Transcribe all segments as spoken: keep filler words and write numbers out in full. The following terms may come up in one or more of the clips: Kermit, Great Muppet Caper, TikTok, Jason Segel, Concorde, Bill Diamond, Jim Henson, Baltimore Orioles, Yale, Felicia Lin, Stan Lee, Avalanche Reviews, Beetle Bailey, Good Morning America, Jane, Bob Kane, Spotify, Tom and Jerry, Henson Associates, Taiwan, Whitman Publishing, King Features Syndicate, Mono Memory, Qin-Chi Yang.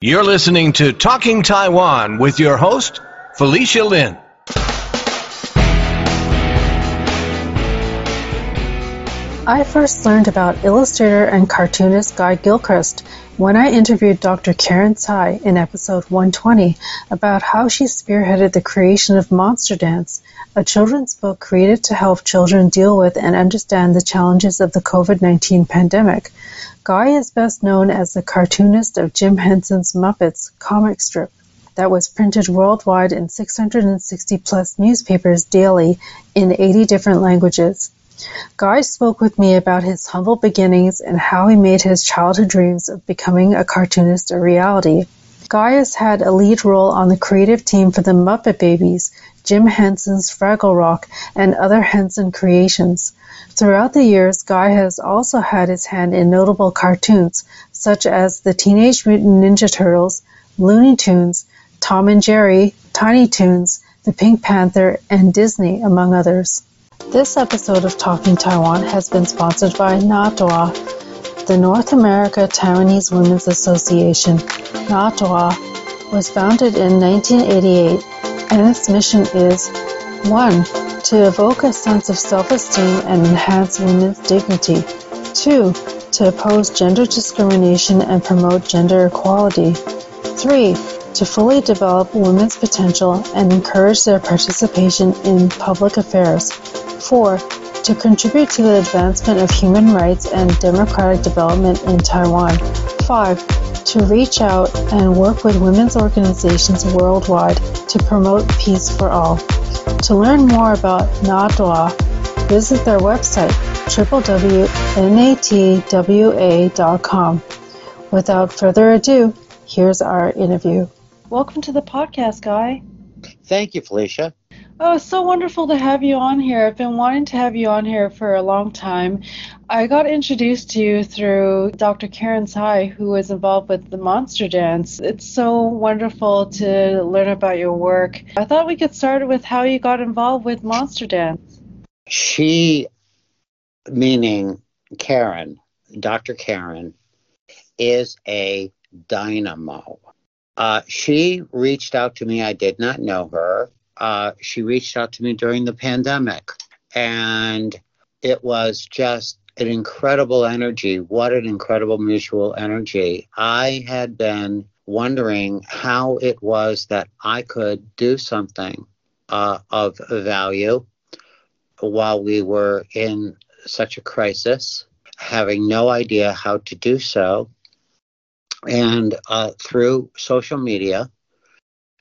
You're listening to Talking Taiwan with your host, Felicia Lin. I first learned about illustrator and cartoonist Guy Gilchrist when I interviewed Doctor Karen Tsai in episode one twenty about how she spearheaded the creation of Monster Dance, a children's book created to help children deal with and understand the challenges of the COVID nineteen pandemic. Guy is best known as the cartoonist of Jim Henson's Muppets comic strip that was printed worldwide in six hundred sixty plus newspapers daily in eighty different languages. Guy spoke with me about his humble beginnings and how he made his childhood dreams of becoming a cartoonist a reality. Guy has had a lead role on the creative team for the Muppet Babies, Jim Henson's Fraggle Rock, and other Henson creations. Throughout the years, Guy has also had his hand in notable cartoons, such as the Teenage Mutant Ninja Turtles, Looney Tunes, Tom and Jerry, Tiny Toons, the Pink Panther, and Disney, among others. This episode of Talking Taiwan has been sponsored by N A T W A, the North America Taiwanese Women's Association. N A T W A was founded in nineteen eighty-eight, and its mission is one To evoke a sense of self-esteem and enhance women's dignity. two To oppose gender discrimination and promote gender equality. three To fully develop women's potential and encourage their participation in public affairs. four To contribute to the advancement of human rights and democratic development in Taiwan. five To reach out and work with women's organizations worldwide to promote peace for all. To learn more about N A T W A, visit their website, w w w dot n a t w a dot com. Without further ado, here's our interview. Welcome to the podcast, Guy. Thank you, Felicia. Oh, it's so wonderful to have you on here. I've been wanting to have you on here for a long time. I got introduced to you through Doctor Karen Tsai, who was involved with the Monster Dance. It's so wonderful to learn about your work. I thought we could start with how you got involved with Monster Dance. She, meaning Karen, Doctor Karen, is a dynamo. Uh, she reached out to me. I did not know her. Uh, she reached out to me during the pandemic, and it was just an incredible energy. What an incredible mutual energy. I had been wondering how it was that I could do something uh, of value while we were in such a crisis, having no idea how to do so. And uh, through social media,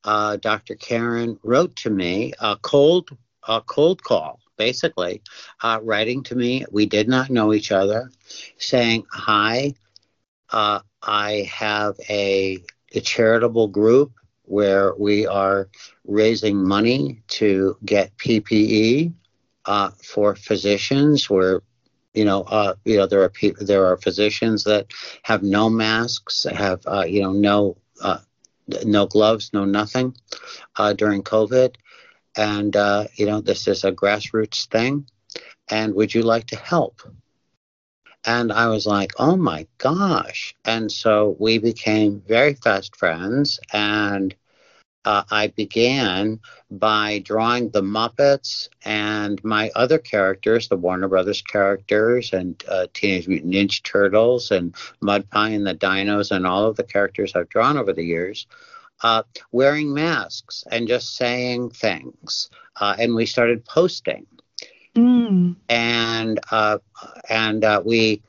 Uh, Doctor Karen wrote to me, a cold, a cold call, basically, uh, writing to me. We did not know each other, saying, hi, uh, I have a, a charitable group where we are raising money to get P P E uh, for physicians where, you know, uh, you know, there are people, there are physicians that have no masks, have, uh, you know, no uh no gloves, no nothing uh, during COVID. And, uh, you know, this is a grassroots thing. And would you like to help? And I was like, oh, my gosh. And so we became very fast friends. And uh, I began by drawing the Muppets and my other characters, the Warner Brothers characters and uh, Teenage Mutant Ninja Turtles and Mud Pie and the Dinos and all of the characters I've drawn over the years, uh, wearing masks and just saying things. Uh, and we started posting. Mm. And uh, and uh, we,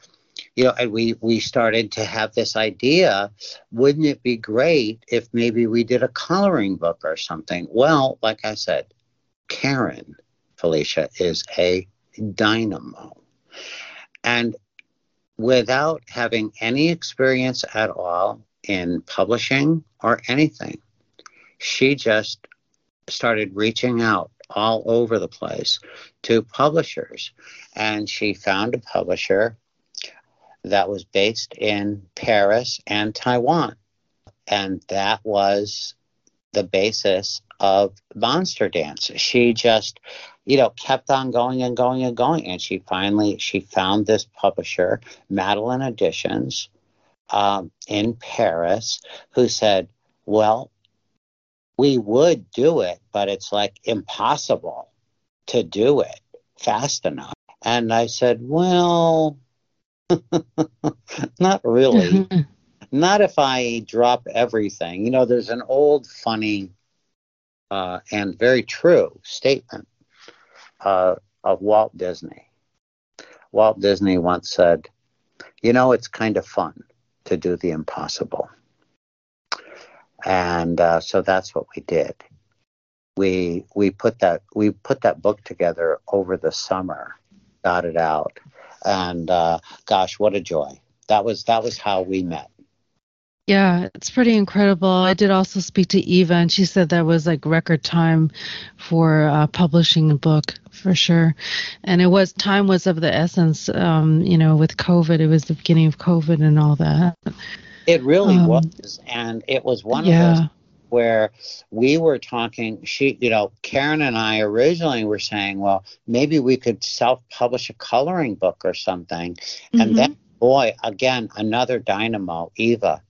you know, and we, we started to have this idea, wouldn't it be great if maybe we did a coloring book or something? Well, like I said, Karen, Felicia, is a dynamo. And without having any experience at all in publishing or anything, she just started reaching out all over the place to publishers. And she found a publisher that was based in Paris and Taiwan. And that was the basis of Monster Dance. She just, you know, kept on going and going and going. And she finally, she found this publisher, Madeline Editions, um, in Paris who said, well, we would do it, but it's like impossible to do it fast enough. And I said, well, not really. Not if I drop everything. You know, there's an old funny uh, and very true statement uh, of Walt Disney. Walt Disney once said, you know, it's kind of fun to do the impossible. And uh, so that's what we did. We we put that we put that book together over the summer, got it out, and uh, gosh, what a joy! That was that was how we met. Yeah, it's pretty incredible. I did also speak to Eva, and she said that was like record time for uh, publishing a book for sure. And it was time was of the essence. Um, you know, with COVID, it was the beginning of COVID and all that. It really um, was, and it was one yeah. of those where we were talking. She, you know, Karen and I originally were saying, well, maybe we could self-publish a coloring book or something. Mm-hmm. And then, boy, again, another dynamo, Eva.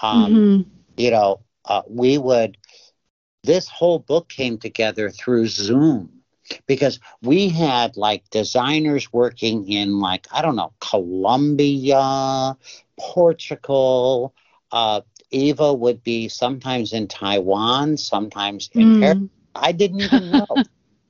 Um, mm-hmm. You know, uh, we would. This whole book came together through Zoom because we had like designers working in like I don't know Colombia. Portugal, uh, Eva would be sometimes in Taiwan, sometimes in mm. I didn't even know.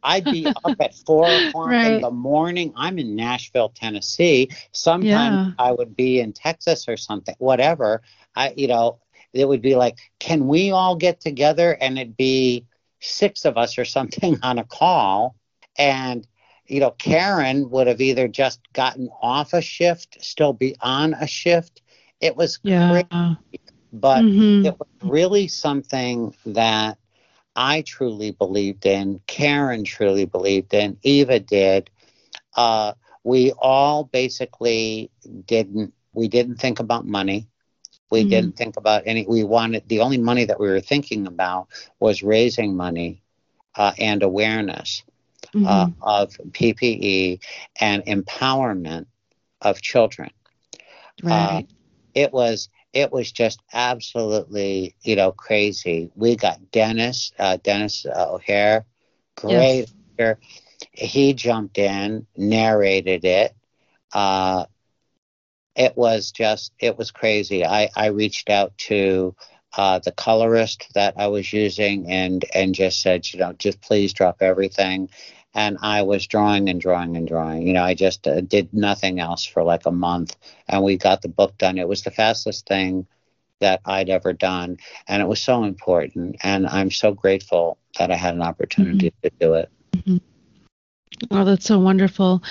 I'd be up at four o'clock right. in the morning. I'm in Nashville, Tennessee. Sometimes yeah. I would be in Texas or something, whatever. I, you know, it would be like, can we all get together? And it'd be six of us or something on a call. And you know, Karen would have either just gotten off a shift, still be on a shift. It was yeah. crazy. But mm-hmm. it was really something that I truly believed in, Karen truly believed in, Eva did. Uh, we all basically didn't, we didn't think about money. We mm-hmm. didn't think about any, we wanted, the only money that we were thinking about was raising money uh, and awareness. Mm-hmm. Uh, of P P E and empowerment of children. Right. Uh, it was it was just absolutely, you know, crazy. We got Dennis uh, Dennis O'Hare, great. Yes. He jumped in, narrated it. Uh, it was just it was crazy. I I reached out to. Uh, the colorist that I was using and and just said, you know, just please drop everything. And I was drawing and drawing and drawing. You know, I just uh, did nothing else for like a month. And we got the book done. It was the fastest thing that I'd ever done. And it was so important. And I'm so grateful that I had an opportunity mm-hmm. to do it. Mm-hmm. Oh, that's so wonderful.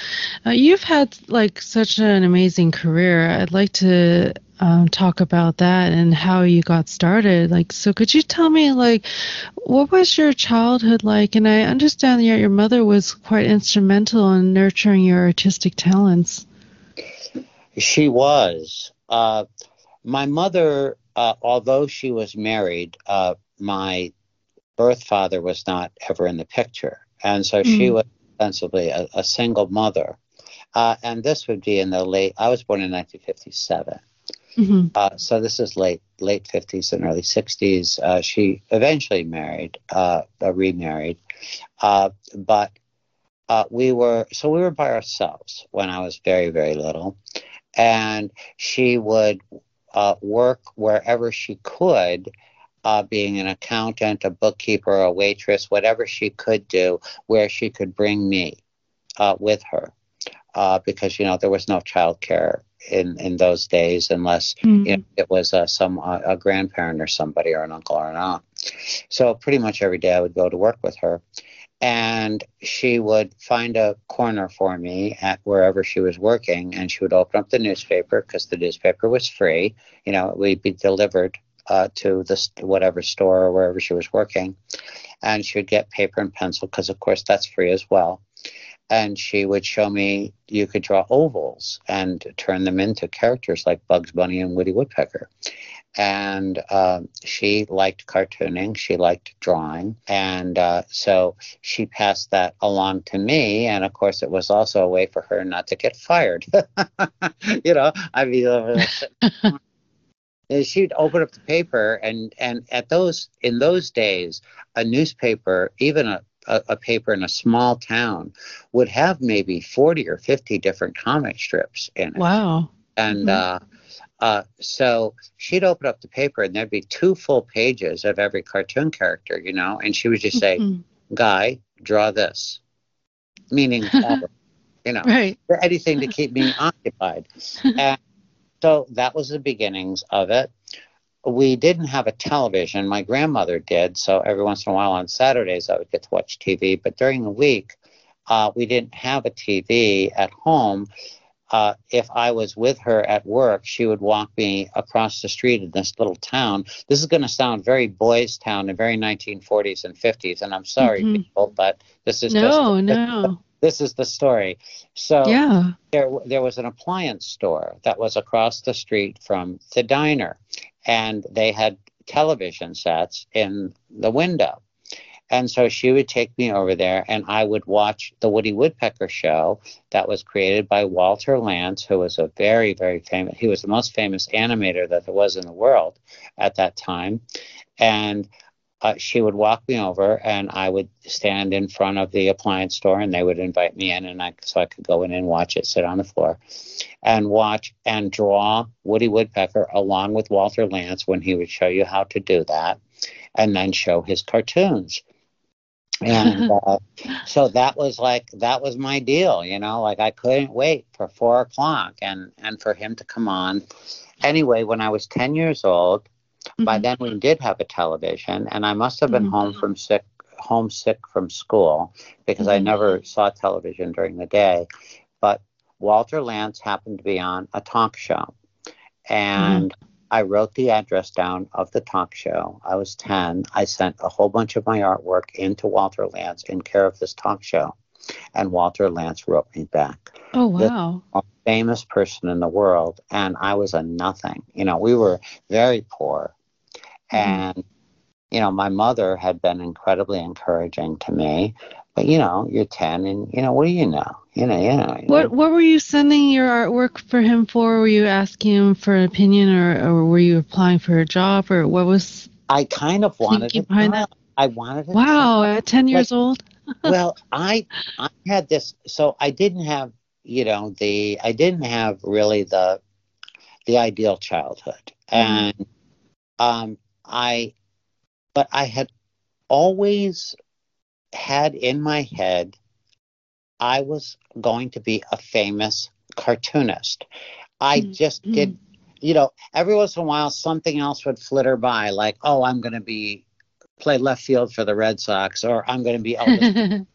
Uh, you've had like such an amazing career. I'd like to um, talk about that and how you got started. Like, so could you tell me, like, what was your childhood like? And I understand that your mother was quite instrumental in nurturing your artistic talents. She was. Uh, my mother, uh, although she was married, uh, my birth father was not ever in the picture. And so mm. she was ostensibly a, a single mother. Uh, and this would be in the late, I was born in nineteen fifty-seven. Mm-hmm. Uh, so this is late, late fifties and early sixties. Uh, she eventually married, uh, uh, remarried. Uh, but uh, we were, so we were by ourselves when I was very, very little. And she would uh, work wherever she could. Uh, being an accountant, a bookkeeper, a waitress, whatever she could do, where she could bring me uh, with her. Uh, because, you know, there was no childcare in, in those days unless mm-hmm. you know, it was uh, some uh, a grandparent or somebody or an uncle or an aunt. So pretty much every day I would go to work with her. And she would find a corner for me at wherever she was working. And she would open up the newspaper because the newspaper was free. You know, it would be delivered Uh, to this whatever store or wherever she was working, and she would get paper and pencil because of course that's free as well. And she would show me you could draw ovals and turn them into characters like Bugs Bunny and Woody Woodpecker. And uh, she liked cartooning, she liked drawing, and uh, so she passed that along to me. And of course it was also a way for her not to get fired. You know, I'd be she'd open up the paper, and, and at those in those days, a newspaper, even a, a, a paper in a small town, would have maybe forty or fifty different comic strips in it. Wow. And mm-hmm. uh, uh, so she'd open up the paper, and there'd be two full pages of every cartoon character, you know, and she would just say, mm-hmm. Guy, draw this, meaning, you know, right. anything to keep me occupied. And so that was the beginnings of it. We didn't have a television. My grandmother did. So every once in a while on Saturdays, I would get to watch T V. But during the week, uh, we didn't have a T V at home. Uh, if I was with her at work, she would walk me across the street in this little town. This is going to sound very boys' town and very nineteen forties and fifties. And I'm sorry, mm-hmm. people, but this is no, just, no. This is the story. So yeah. there, there was an appliance store that was across the street from the diner, and they had television sets in the window. And so she would take me over there, and I would watch the Woody Woodpecker show that was created by Walter Lantz, who was a very, very famous, he was the most famous animator that there was in the world at that time. And uh, she would walk me over, and I would stand in front of the appliance store, and they would invite me in, and I so I could go in and watch it, sit on the floor, and watch and draw Woody Woodpecker along with Walter Lantz when he would show you how to do that, and then show his cartoons. And uh, so that was like, that was my deal, you know, like I couldn't wait for four o'clock and, and for him to come on. Anyway, when I was ten years old, mm-hmm. by then we did have a television, and I must have been mm-hmm. home from sick, homesick from school, because mm-hmm. I never saw television during the day. But Walter Lantz happened to be on a talk show, and mm-hmm. I wrote the address down of the talk show. I was ten. I sent a whole bunch of my artwork into Walter Lantz in care of this talk show. And Walter Lantz wrote me back. Oh, wow. The famous person in the world. And I was a nothing. You know, we were very poor. And, mm. you know, my mother had been incredibly encouraging to me. But, you know, you're ten, and, you know, what do you know? You know, you know. You what know. What were you sending your artwork for him for? Were you asking him for an opinion, or, or were you applying for a job, or what was... I kind of wanted to behind that? I wanted it. Wow, to at ten years like, old? Well, I I had this... So I didn't have, you know, the... I didn't have really the the ideal childhood. Mm-hmm. And um, I... But I had always... had in my head I was going to be a famous cartoonist. I mm-hmm. just did, you know, every once in a while something else would flitter by, like, oh, I'm going to be play left field for the Red Sox, or I'm going to be Elvis,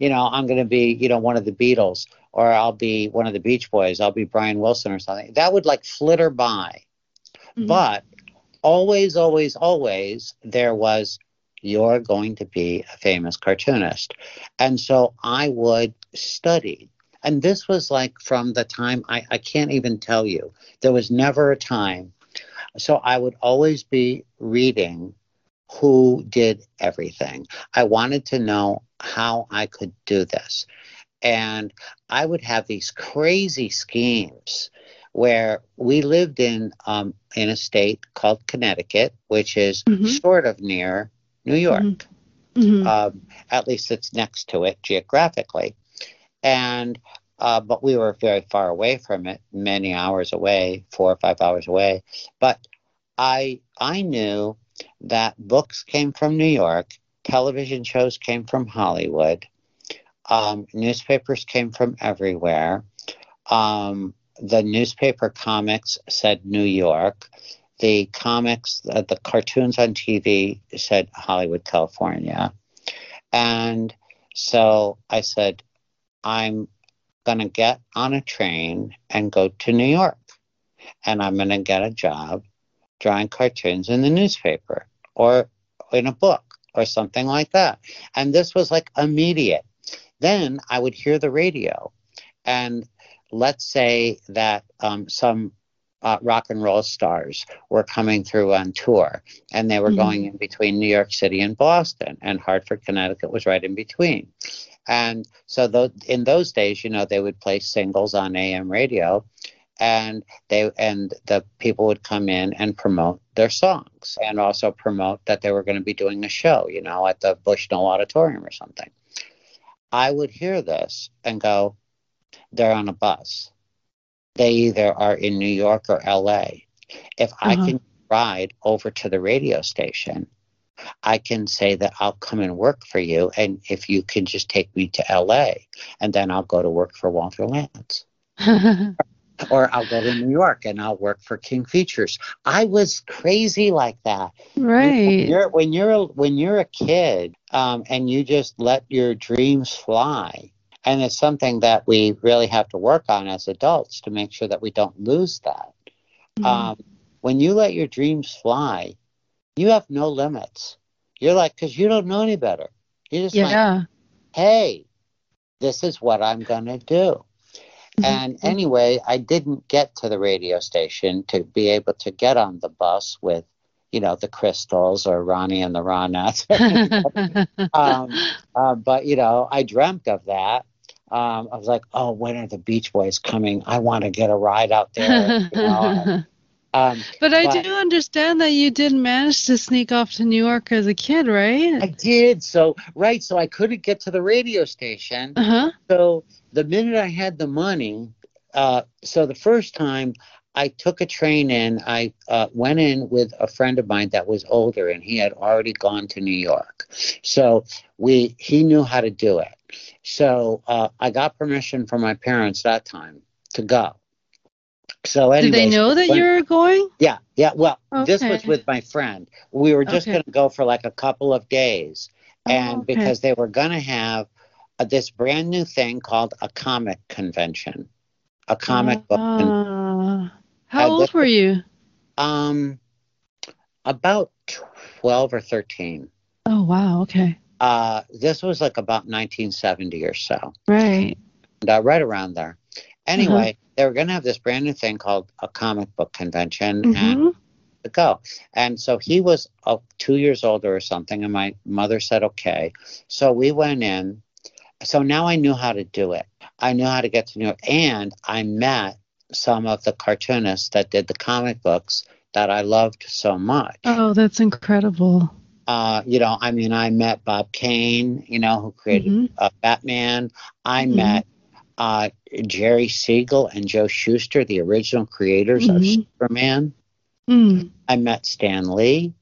you know, I'm going to be, you know, one of the Beatles, or I'll be one of the Beach Boys, I'll be Brian Wilson or something. That would like flitter by. Mm-hmm. But always, always, always there was, you're going to be a famous cartoonist. And so I would study. And this was like from the time, I, I can't even tell you. There was never a time. So I would always be reading who did everything. I wanted to know how I could do this. And I would have these crazy schemes where we lived in um, in a state called Connecticut, which is mm-hmm. sort of near New York, mm-hmm. Mm-hmm. Um, at least it's next to it geographically. And, uh, but we were very far away from it, many hours away, four or five hours away. But I, I knew that books came from New York, television shows came from Hollywood, um, newspapers came from everywhere. Um, the newspaper comics said New York. The comics, uh, the cartoons on T V said Hollywood, California. And so I said, I'm going to get on a train and go to New York. And I'm going to get a job drawing cartoons in the newspaper or in a book or something like that. And this was like immediate. Then I would hear the radio. And let's say that um, some... Uh, rock and roll stars were coming through on tour, and they were mm-hmm. going in between New York City and Boston, and Hartford, Connecticut was right in between. And so th- in those days, you know, they would play singles on A M radio, and they and the people would come in and promote their songs and also promote that they were going to be doing a show, you know, at the Bushnell Auditorium or something. I would hear this and go, they're on a bus. They either are in New York or L A. If uh-huh. I can ride over to the radio station, I can say that I'll come and work for you, and if you can just take me to L A, and then I'll go to work for Walter Lantz. Or I'll go to New York and I'll work for King Features. I was crazy like that. Right. When you're when you're a, when you're a kid um, and you just let your dreams fly, and it's something that we really have to work on as adults to make sure that we don't lose that. Mm. Um, when you let your dreams fly, you have no limits. You're like, because you don't know any better. You're just yeah. like, hey, this is what I'm going to do. And anyway, I didn't get to the radio station to be able to get on the bus with, you know, the Crystals or Ronnie and the Ronettes. um, uh, but, you know, I dreamt of that. Um, I was like, oh, when are the Beach Boys coming? I want to get a ride out there. You know? and, um, but I but, do understand that you did manage to sneak off to New York as a kid, right? I did. So, right. So I couldn't get to the radio station. Uh-huh. So... the minute I had the money, uh, so the first time I took a train in, I uh, went in with a friend of mine that was older, and he had already gone to New York. So we he knew how to do it. So uh, I got permission from my parents that time to go. So anyways, did they know that when, you were going? Yeah, yeah. Well, okay. This was with my friend. We were just okay. going to go for like a couple of days, and oh, okay. because they were going to have this brand new thing called a comic convention, a comic book. Uh, con- how I old looked, were you? Um, about twelve or thirteen. Oh, wow. Okay. Uh, this was like about nineteen seventy or so. Right. And, uh, right around there. Anyway, uh-huh. they were going to have this brand new thing called a comic book convention mm-hmm. and to go. And so he was uh, two years older or something. And my mother said, okay. So we went in. So now I knew how to do it. I knew how to get to New York. And I met some of the cartoonists that did the comic books that I loved so much. Oh, that's incredible. Uh, you know, I mean, I met Bob Kane, you know, who created mm-hmm. uh, Batman. I mm-hmm. met uh, Jerry Siegel and Joe Shuster, the original creators mm-hmm. of Superman. Mm. I met Stan Lee.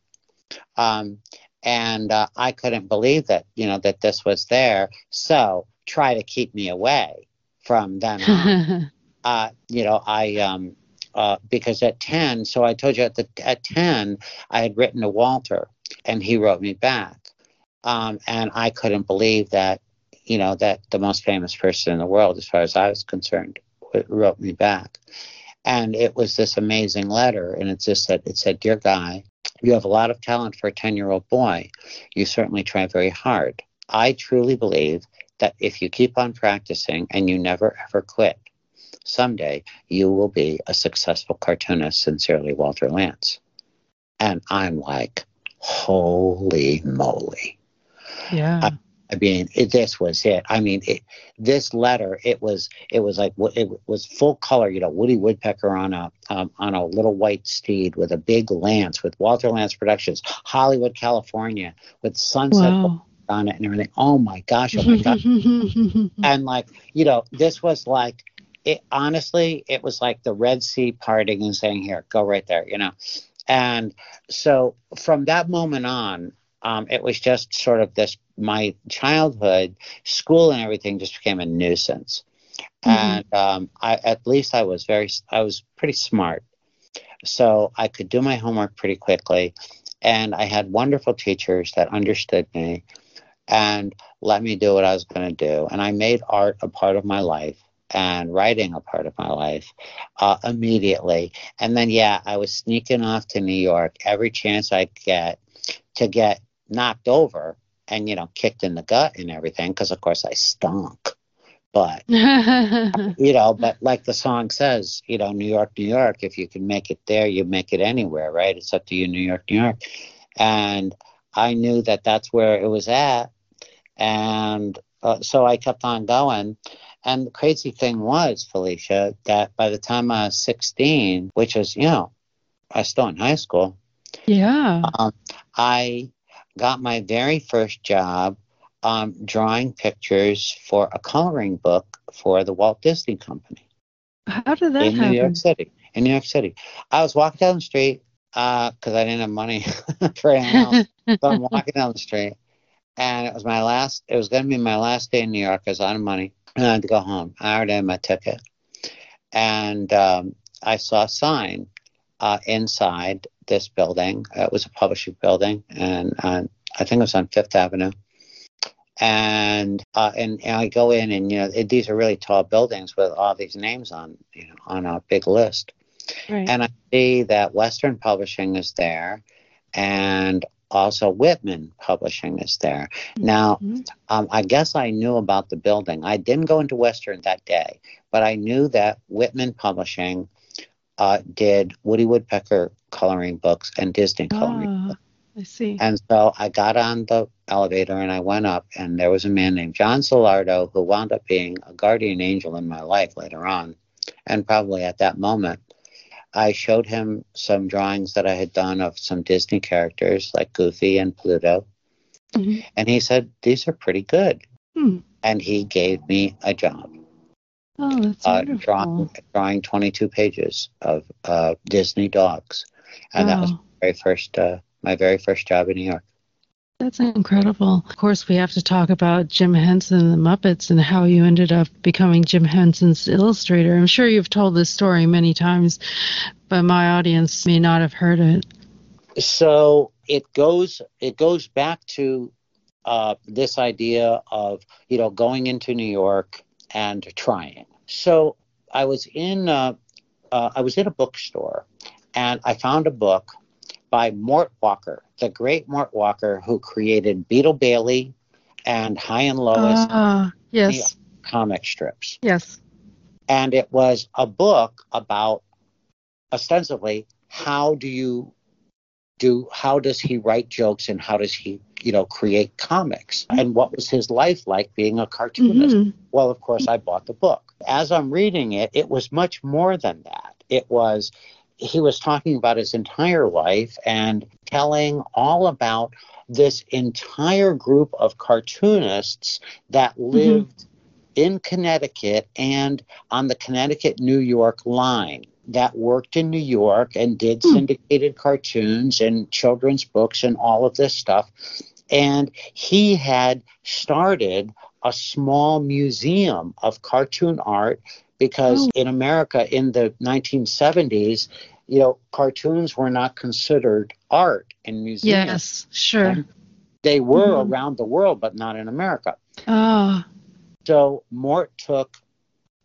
Um And uh, I couldn't believe that, you know, that this was there. So try to keep me away from them. On. uh, you know, I um, uh, because at ten, so I told you at the at ten, I had written to Walter, and he wrote me back, um, and I couldn't believe that, you know, that the most famous person in the world, as far as I was concerned, wrote me back, and it was this amazing letter, and it just said, it said, "Dear Guy, you have a lot of talent for a ten-year-old boy. You certainly try very hard. I truly believe that if you keep on practicing and you never, ever quit, someday you will be a successful cartoonist. Sincerely, Walter Lantz." And I'm like, holy moly. Yeah. I, I mean, it, this was it. I mean, it, this letter, it was it was like it was full color, you know, Woody Woodpecker on a um, on a little white steed with a big lance with Walter Lantz Productions, Hollywood, California, with sunset wow. on it and everything. Oh, my gosh. Oh, my gosh. And like, you know, this was like it. Honestly, it was like the Red Sea parting and saying, here, go right there, you know. And so from that moment on, Um, it was just sort of this, my childhood, school and everything just became a nuisance. Mm-hmm. And um, I, at least I was very, I was pretty smart. So I could do my homework pretty quickly. And I had wonderful teachers that understood me and let me do what I was going to do. And I made art a part of my life and writing a part of my life uh, immediately. And then, yeah, I was sneaking off to New York every chance I get to get knocked over and, you know, kicked in the gut and everything, because of course I stunk. But you know, but like the song says, you know, New York, New York, if you can make it there, you make it anywhere, right? It's up to you, New York, New York. And I knew that that's where it was at, and uh, so I kept on going. And the crazy thing was, Felicia, that by the time I was sixteen, which was, you know, I was still in high school. Yeah. Um, I got my very first job um, drawing pictures for a coloring book for the Walt Disney Company. How did that in happen? In New York City. In New York City. I was walking down the street because uh, I didn't have money for anything else. So I'm walking down the street. And it was my last, it was going to be my last day in New York. I was out of money. And I had to go home. I already had my ticket. And um, I saw a sign uh, inside this building. It was a publishing building. And uh, I think it was on Fifth Avenue. And, uh, and and I go in and, you know, it, these are really tall buildings with all these names on, you know, on a big list. Right. And I see that Western Publishing is there. And also, Whitman Publishing is there. Now, mm-hmm. um, I guess I knew about the building. I didn't go into Western that day, but I knew that Whitman Publishing uh, did Woody Woodpecker coloring books and Disney coloring oh, books. I see. And so I got on the elevator and I went up, and there was a man named John Solardo who wound up being a guardian angel in my life later on. And probably at that moment, I showed him some drawings that I had done of some Disney characters like Goofy and Pluto. Mm-hmm. And he said, these are pretty good. Hmm. And he gave me a job. Oh, that's uh, wonderful. Drawing, drawing twenty-two pages of uh, Disney dogs. And wow. that was my very, first, uh, my very first job in New York. That's incredible. Of course, we have to talk about Jim Henson and the Muppets and how you ended up becoming Jim Henson's illustrator. I'm sure you've told this story many times, but my audience may not have heard it. So it goes it goes back to uh, this idea of, you know, going into New York and trying. So I was in uh, uh, I was in a bookstore and I found a book by Mort Walker, the great Mort Walker, who created Beetle Bailey and High and Lois uh, yes. comic strips. Yes. And it was a book about, ostensibly, how do you do, how does he write jokes and how does he, you know, create comics? And what was his life like being a cartoonist? Mm-hmm. Well, of course, I bought the book. As I'm reading it, it was much more than that. It was... He was talking about his entire life and telling all about this entire group of cartoonists that lived mm-hmm. in Connecticut and on the Connecticut-New York line that worked in New York and did mm. syndicated cartoons and children's books and all of this stuff. And he had started a small museum of cartoon art because oh. in America in the nineteen seventies, you know, cartoons were not considered art in museums. Yes, sure. And they were mm. around the world, but not in America. Oh. So Mort took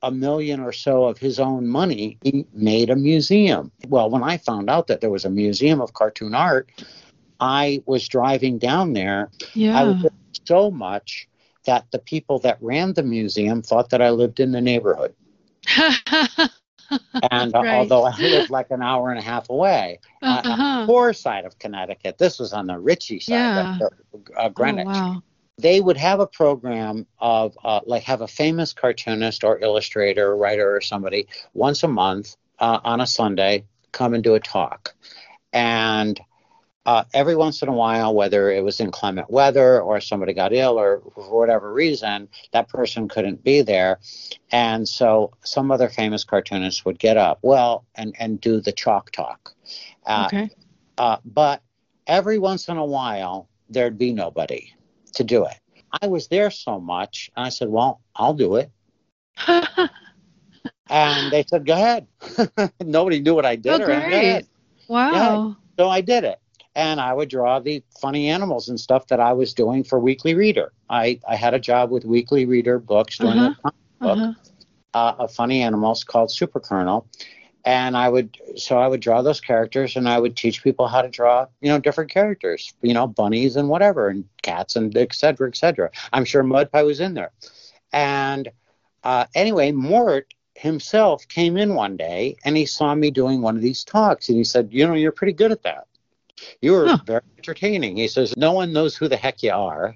a million or so of his own money. He made a museum. Well, when I found out that there was a museum of cartoon art, I was driving down there. Yeah. I was so much that the people that ran the museum thought that I lived in the neighborhood. and uh, right. although I lived like an hour and a half away, uh, uh-huh. on the poor side of Connecticut, this was on the Ritchie side, yeah. of the, uh, Greenwich. Oh, wow. They would have a program of uh, like have a famous cartoonist or illustrator, or writer, or somebody once a month uh, on a Sunday come and do a talk, and uh, every once in a while, whether it was inclement weather or somebody got ill or for whatever reason, that person couldn't be there. And so some other famous cartoonist would get up, well, and, and do the chalk talk. Uh, okay. Uh, but every once in a while, there'd be nobody to do it. I was there so much, and I said, well, I'll do it. And they said, go ahead. Nobody knew what I did. Oh, or great. Wow. So I did it. And I would draw the funny animals and stuff that I was doing for Weekly Reader. I, I had a job with Weekly Reader Books doing uh-huh. a comic uh-huh. book uh, of funny animals called Super Colonel. And I would, so I would draw those characters and I would teach people how to draw, you know, different characters, you know, bunnies and whatever, and cats and et cetera, et cetera. I'm sure Mud Pie was in there. And uh, anyway, Mort himself came in one day and he saw me doing one of these talks and he said, you know, you're pretty good at that. You were huh. very entertaining. He says, no one knows who the heck you are.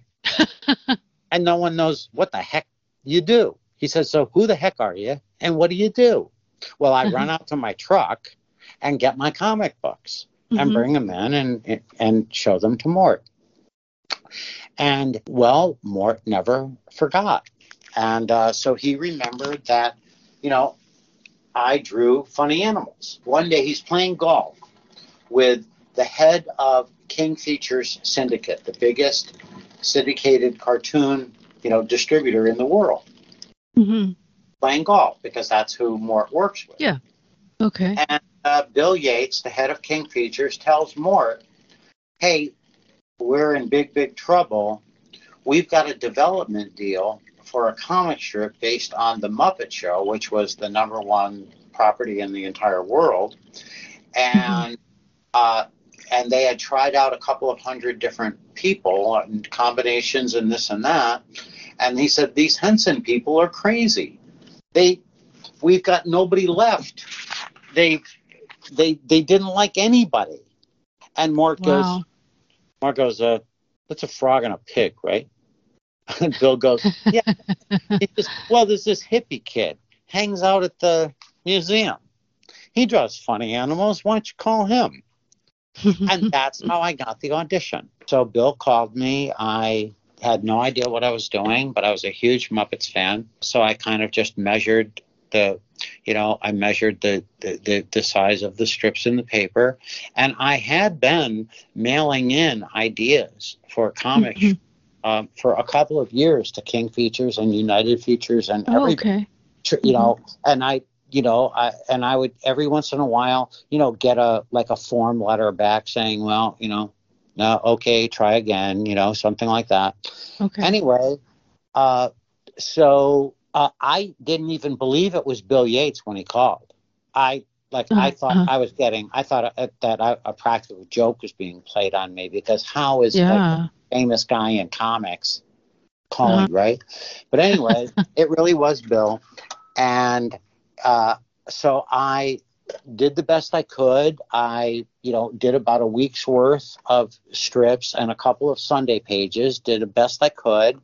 And no one knows what the heck you do. He says, so who the heck are you and what do you do? Well, I mm-hmm. run out to my truck and get my comic books mm-hmm. and bring them in and and show them to Mort. And, well, Mort never forgot. And uh, so he remembered that, you know, I drew funny animals. One day he's playing golf with the head of King Features Syndicate, the biggest syndicated cartoon, you know, distributor in the world. Mm-hmm. Playing golf, because that's who Mort works with. Yeah. Okay. And uh, Bill Yates, the head of King Features, tells Mort, hey, we're in big, big trouble. We've got a development deal for a comic strip based on the Muppet Show, which was the number one property in the entire world. And mm-hmm. uh, and they had tried out a couple of hundred different people and combinations and this and that. And he said, these Henson people are crazy. They, we've got nobody left. They, they, they didn't like anybody. And Mort wow. goes, Mort goes, uh, that's a frog and a pig, right? And Bill goes, yeah. He just, well, there's this hippie kid hangs out at the museum. He draws funny animals. Why don't you call him? And that's how I got the audition. So Bill called me. I had no idea what I was doing, but I was a huge Muppets fan. So I kind of just measured the, you know, I measured the, the, the, the size of the strips in the paper. And I had been mailing in ideas for comics mm-hmm. um, for a couple of years to King Features and United Features and oh, every, okay. you mm-hmm. know, and I, you know, I, and I would every once in a while, you know, get a like a form letter back saying, well, you know, no, okay, try again, you know, something like that. Okay. Anyway, uh, so uh, I didn't even believe it was Bill Yates when he called. I like uh-huh. I thought uh-huh. I was getting I thought uh, that I, a practical joke was being played on me, because how is yeah. like, a famous guy in comics calling, uh-huh. right? But anyway, it really was Bill. And Uh, so I did the best I could. I, you know, did about a week's worth of strips and a couple of Sunday pages, did the best I could.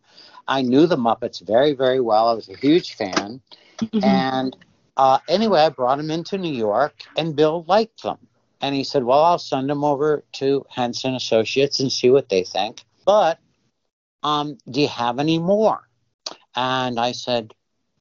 I knew the Muppets very, very well. I was a huge fan. Mm-hmm. And uh, anyway, I brought them into New York, and Bill liked them. And he said, well, I'll send them over to Henson Associates and see what they think. But um, do you have any more? And I said,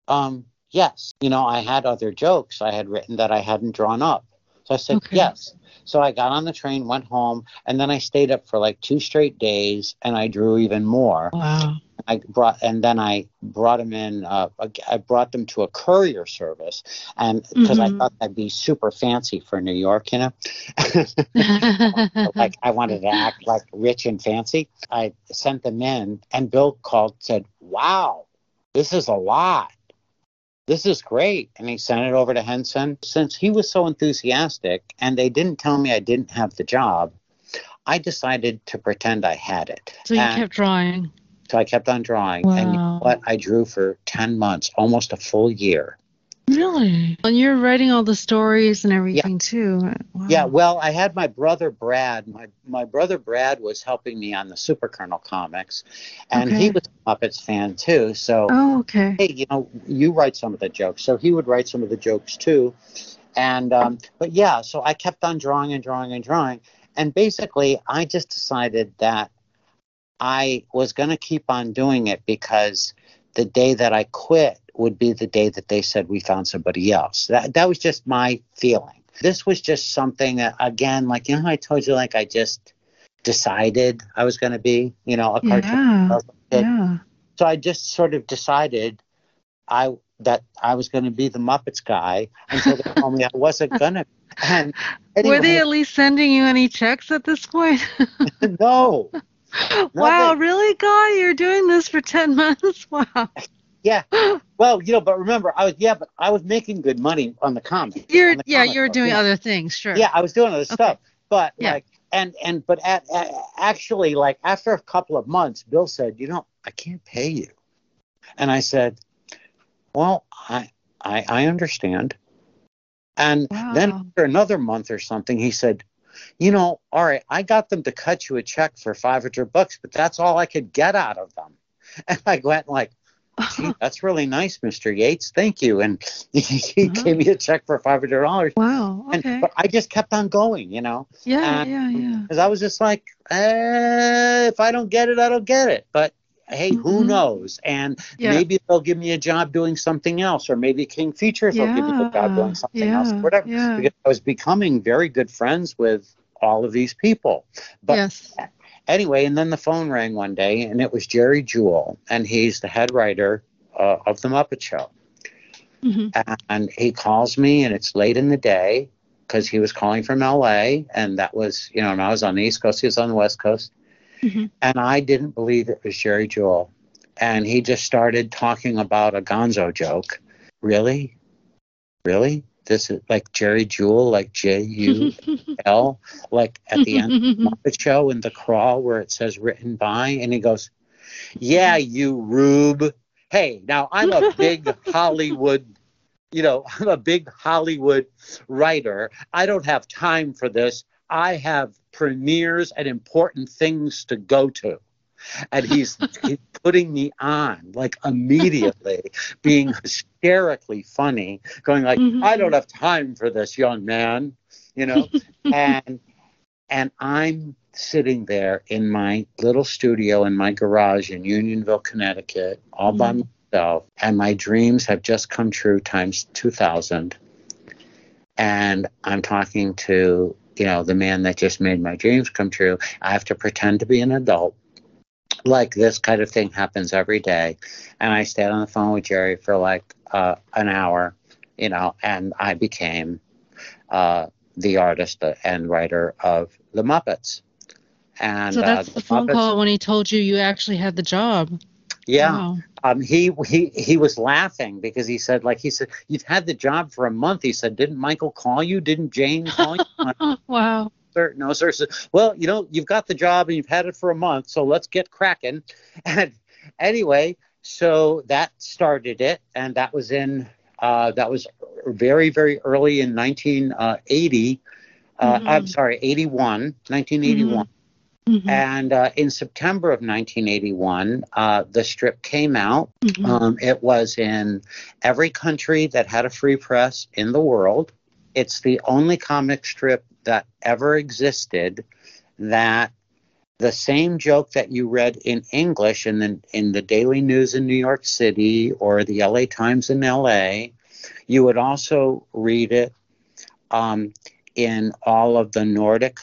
um, yes. You know, I had other jokes I had written that I hadn't drawn up. So I said, okay. yes. So I got on the train, went home, and then I stayed up for like two straight days, and I drew even more. Wow. I brought, and then I brought them in, uh, I brought them to a courier service, and because mm-hmm. I thought that'd be super fancy for New York, you know, like I wanted to act like rich and fancy. I sent them in, and Bill called, said, wow, this is a lot. This is great. And he sent it over to Henson. Since he was so enthusiastic and they didn't tell me I didn't have the job, I decided to pretend I had it. So you and kept drawing. So I kept on drawing. Wow. And you know what? I drew for ten months, almost a full year. Really? And you're writing all the stories and everything yeah. too. Wow. Yeah, well, I had my brother Brad. My my brother Brad was helping me on the Super Colonel comics, and okay. he was a Muppets fan too. So, oh, okay. hey, you know, you write some of the jokes. So he would write some of the jokes too. And um, but yeah, so I kept on drawing and drawing and drawing, and basically I just decided that I was going to keep on doing it, because the day that I quit would be the day that they said we found somebody else. That that was just my feeling. This was just something that, again, like, you know how I told you, like, I just decided I was going to be, you know, a cartoon. Yeah, yeah. So I just sort of decided I that I was going to be the Muppets guy until they told me I wasn't going to. And anyway, were they at least sending you any checks at this point? No. Wow, really, Guy? You're doing this for ten months? Wow. Yeah. Well, you know, but remember, I was, yeah, but I was making good money on the comic. You're, the yeah, comic you were book. doing yeah. other things, sure. Yeah, I was doing other okay. stuff. But, yeah. like, and, and, but at, at, actually, like, after a couple of months, Bill said, you know, I can't pay you. And I said, well, I, I, I understand. And wow. then after another month or something, he said, you know, all right, I got them to cut you a check for five hundred bucks, but that's all I could get out of them. And I went like, That's really nice, Mister Yates. Thank you. And he wow. gave me a check for five hundred dollars. Wow. Okay. And, but I just kept on going, you know. Yeah, um, yeah, yeah. Because I was just like, eh, if I don't get it, I don't get it. But hey, mm-hmm. who knows? And yeah. maybe they'll give me a job doing something else, or maybe King Features yeah. will give me a job doing something yeah. else, whatever. Yeah. Because I was becoming very good friends with all of these people. But yes. anyway, and then the phone rang one day, and it was Jerry Jewell, and he's the head writer uh, of The Muppet Show. Mm-hmm. And he calls me, and it's late in the day, because he was calling from L A, and that was, you know, and I was on the East Coast, he was on the West Coast. Mm-hmm. And I didn't believe it was Jerry Jewell. And he just started talking about a gonzo joke. Really? Really? This is like Jerry Jewell, like J U L, like at the end of the Muppet Show in the crawl where it says written by. And he goes, yeah, you rube. Hey, now I'm a big Hollywood, you know, I'm a big Hollywood writer. I don't have time for this. I have premieres and important things to go to. And he's, he's putting me on, like, immediately, being hysterically funny, going like, mm-hmm. I don't have time for this, young man, you know. and and I'm sitting there in my little studio in my garage in Unionville, Connecticut, all mm-hmm. by myself, and my dreams have just come true times two thousand. And I'm talking to, you know, the man that just made my dreams come true. I have to pretend to be an adult. Like, this kind of thing happens every day. And I stayed on the phone with Jerry for like uh, an hour, you know, and I became uh, the artist and writer of The Muppets. And so that's uh, the, the phone Muppets, call when he told you you actually had the job. Yeah. Wow. Um, he, he, he was laughing because he said, like, he said, you've had the job for a month. He said, didn't Michael call you? Didn't Jane call you? Wow. Sir, no, sir. Well, you know, you've got the job and you've had it for a month, so let's get cracking. And anyway, so that started it, and that was in uh, that was very, very early in nineteen eighty. Uh, mm-hmm. I'm sorry, eighty-one, nineteen eighty-one. Mm-hmm. And uh, in September of nineteen eighty-one, uh, the strip came out. Mm-hmm. Um, it was in every country that had a free press in the world. It's the only comic strip that ever existed that the same joke that you read in English in the, in the Daily News in New York City or the L A Times in L A, you would also read it um, in all of the Nordic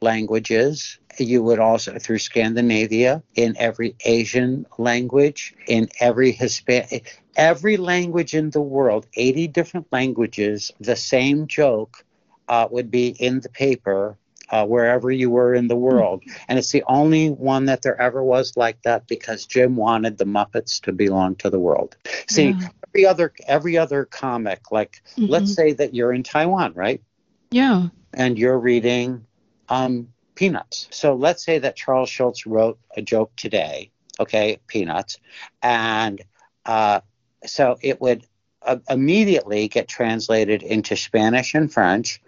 languages. You would also, through Scandinavia, in every Asian language, in every Hispanic, every language in the world, eighty different languages, the same joke uh, would be in the paper uh, wherever you were in the world. And it's the only one that there ever was like that because Jim wanted the Muppets to belong to the world. See, yeah. every other every other comic, like, mm-hmm. let's say that you're in Taiwan, right? Yeah. And you're reading um, Peanuts. So let's say that Charles Schulz wrote a joke today, okay, Peanuts, and uh, so it would uh, immediately get translated into Spanish and French,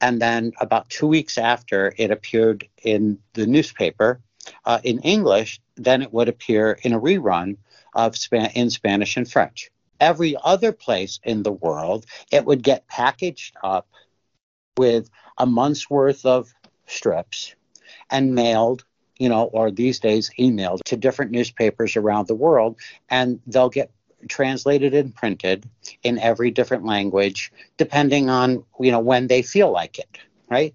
and then about two weeks after it appeared in the newspaper uh, in English, then it would appear in a rerun of Sp- in Spanish and French. Every other place in the world, it would get packaged up with a month's worth of strips and mailed, you know, or these days emailed to different newspapers around the world, and they'll get translated and printed in every different language depending on, you know, when they feel like it, right?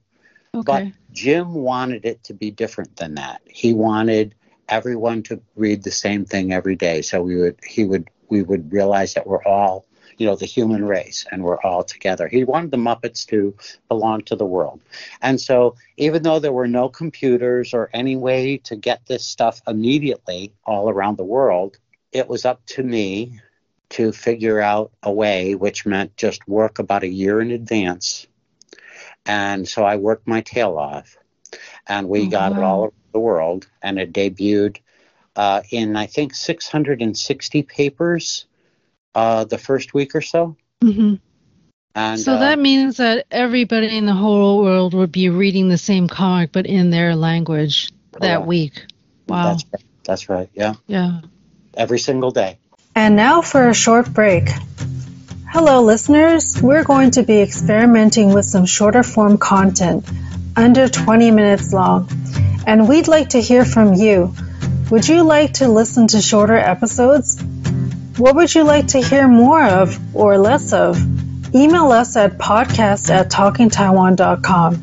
Okay. But Jim wanted it to be different than that. He wanted everyone to read the same thing every day, so we would he would we would realize that we're all, you know, the human race, and we're all together. He wanted the Muppets to belong to the world. And so even though there were no computers or any way to get this stuff immediately all around the world, it was up to me to figure out a way, which meant just work about a year in advance. And so I worked my tail off, and we oh, got wow. it all over the world, and it debuted uh, in, I think, six hundred sixty papers Uh, the first week or so. Mm-hmm. And, so uh, that means that everybody in the whole world would be reading the same comic, but in their language that yeah. week. Wow. That's right. That's right. Yeah. Yeah. Every single day. And now for a short break. Hello, listeners. We're going to be experimenting with some shorter form content, under twenty minutes long, and we'd like to hear from you. Would you like to listen to shorter episodes? What would you like to hear more of or less of? Email us at podcast at talking taiwan dot com.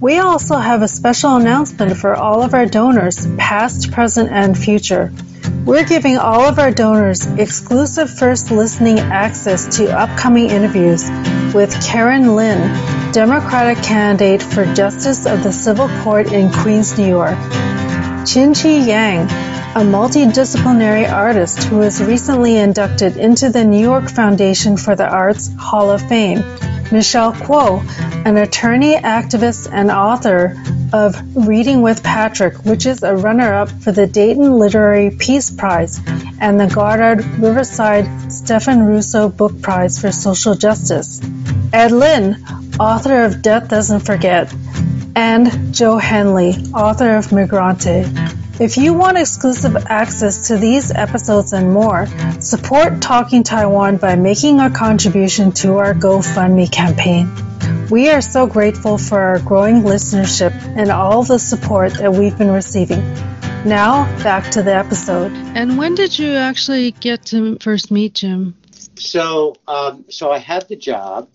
We also have a special announcement for all of our donors, past, present, and future. We're giving all of our donors exclusive first listening access to upcoming interviews with Karen Lin, Democratic candidate for Justice of the Civil Court in Queens, New York; Qin-Chi Yang, a multidisciplinary artist who was recently inducted into the New York Foundation for the Arts Hall of Fame; Michelle Kuo, an attorney, activist, and author of Reading with Patrick, which is a runner-up for the Dayton Literary Peace Prize and the Goddard Riverside Stefan Russo Book Prize for Social Justice; Ed Lin, author of Death Doesn't Forget; and Joe Henley, author of Migrante. If you want exclusive access to these episodes and more, support Talking Taiwan by making a contribution to our GoFundMe campaign. We are so grateful for our growing listenership and all the support that we've been receiving. Now, back to the episode. And when did you actually get to first meet Jim? So, um, so I had the job.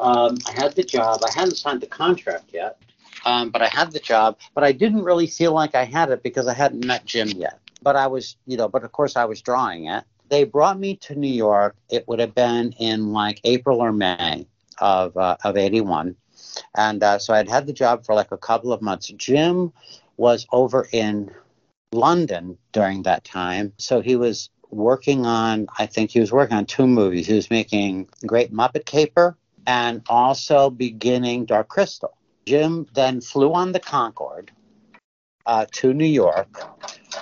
Um, I had the job. I hadn't signed the contract yet, um, but I had the job. But I didn't really feel like I had it because I hadn't met Jim yet. But I was, you know, but of course I was drawing it. They brought me to New York. It would have been in like April or May of uh, of eighty-one. And uh, so I'd had the job for like a couple of months. Jim was over in London during that time. So he was working on, I think he was working on two movies. He was making Great Muppet Caper and also beginning Dark Crystal. Jim then flew on the Concorde uh, to New York,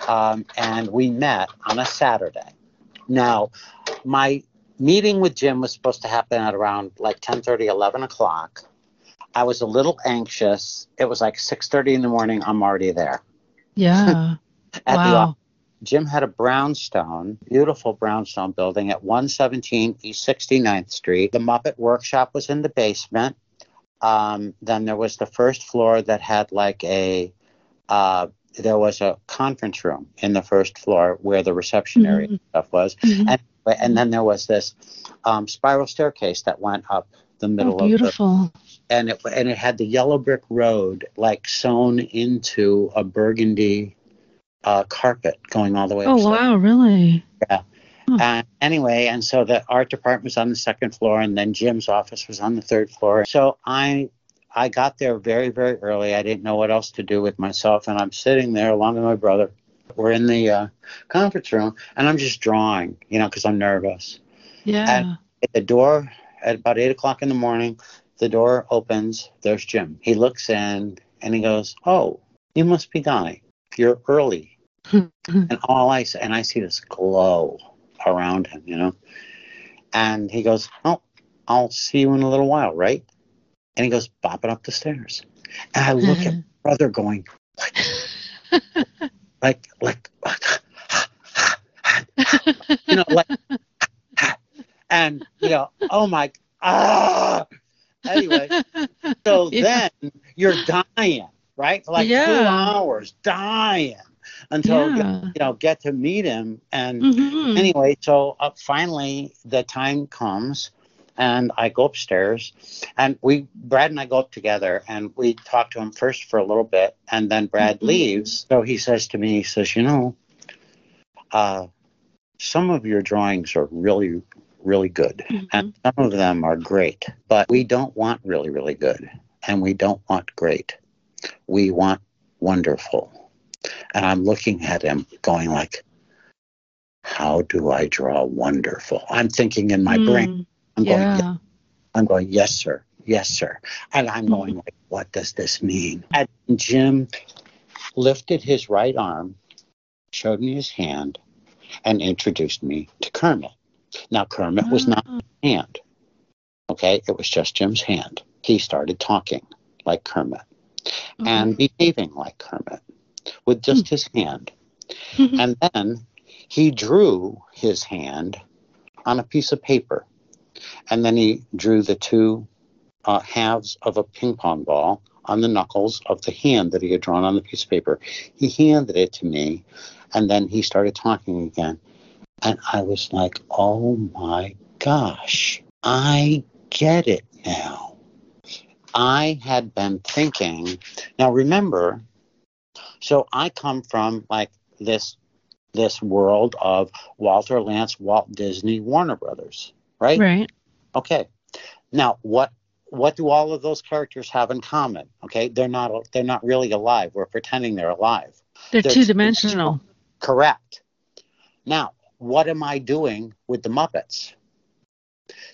um, and we met on a Saturday. Now, my meeting with Jim was supposed to happen at around like ten thirty, eleven o'clock. I was a little anxious. It was like six thirty in the morning. I'm already there. Yeah. at wow. The office. Jim had a brownstone, beautiful brownstone building at one seventeen East sixty-ninth Street. The Muppet Workshop was in the basement. Um, then there was the first floor that had like a, uh, there was a conference room in the first floor where the reception area mm-hmm. stuff was. Mm-hmm. And, and then there was this um, spiral staircase that went up the middle oh, beautiful. Of the, and it, and it had the yellow brick road like sewn into a burgundy Uh, carpet going all the way upstairs. Oh, wow, really? Yeah. Huh. Uh, anyway, and so the art department was on the second floor, and then Jim's office was on the third floor. So I I got there very, very early. I didn't know what else to do with myself, and I'm sitting there along with my brother. We're in the uh, conference room, and I'm just drawing, you know, because I'm nervous. Yeah. And at the door, at about eight o'clock in the morning, the door opens. There's Jim. He looks in, and he goes, "Oh, you must be Guy. You're early." and all I and I see this glow around him, you know. And he goes, "Oh, I'll see you in a little while, right?" And he goes bopping up the stairs. And I look at my brother going, like, like, like, you know, like, and you know, oh my, ah. Anyway, so yeah. Then you're dying. Right? Like yeah. two hours dying until, yeah. you know, get to meet him. And mm-hmm. anyway, so uh, finally the time comes and I go upstairs and we, Brad and I go up together and we talk to him first for a little bit. And then Brad mm-hmm. leaves. So he says to me, he says, "You know, uh, some of your drawings are really, really good. Mm-hmm. And some of them are great, but we don't want really, really good. And we don't want great. We want wonderful." And I'm looking at him going like, how do I draw wonderful? I'm thinking in my mm, brain. I'm yeah. going, yeah. I'm going, yes, sir. Yes, sir. And I'm mm-hmm. going, like, what does this mean? And Jim lifted his right arm, showed me his hand, and introduced me to Kermit. Now, Kermit oh. was not his hand. Okay. It was just Jim's hand. He started talking like Kermit. And behaving like Kermit with just his hand. And then He drew his hand on a piece of paper, and then he drew the two uh, halves of a ping pong ball on the knuckles of the hand that he had drawn on the piece of paper. He handed it to me, and then he started talking again. And I was like, oh, my gosh, I get it now. I had been thinking. Now, remember, so I come from like this this world of Walter Lantz, Walt Disney, Warner Brothers, right? Right. Okay. Now, what what do all of those characters have in common? Okay, they're not they're not really alive. We're pretending they're alive. They're, they're two-dimensional. Two, correct. Now, what am I doing with the Muppets?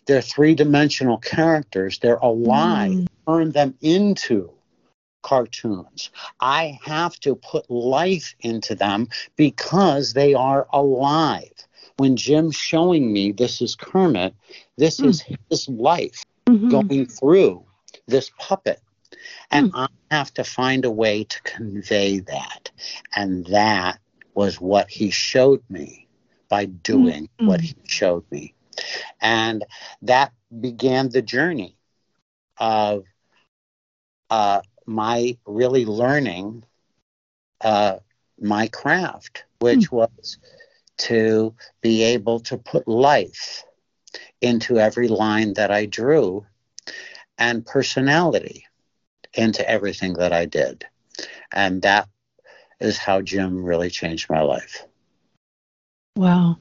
They're three-dimensional characters. They're alive. Mm. Turn them into cartoons. I have to put life into them because they are alive. When Jim's showing me this is Kermit, this mm. is his life mm-hmm. going through this puppet. And mm. I have to find a way to convey that. And that was what he showed me by doing mm-hmm. what he showed me. And that began the journey of uh, my really learning uh, my craft, which mm. was to be able to put life into every line that I drew and personality into everything that I did. And that is how Jim really changed my life. Wow.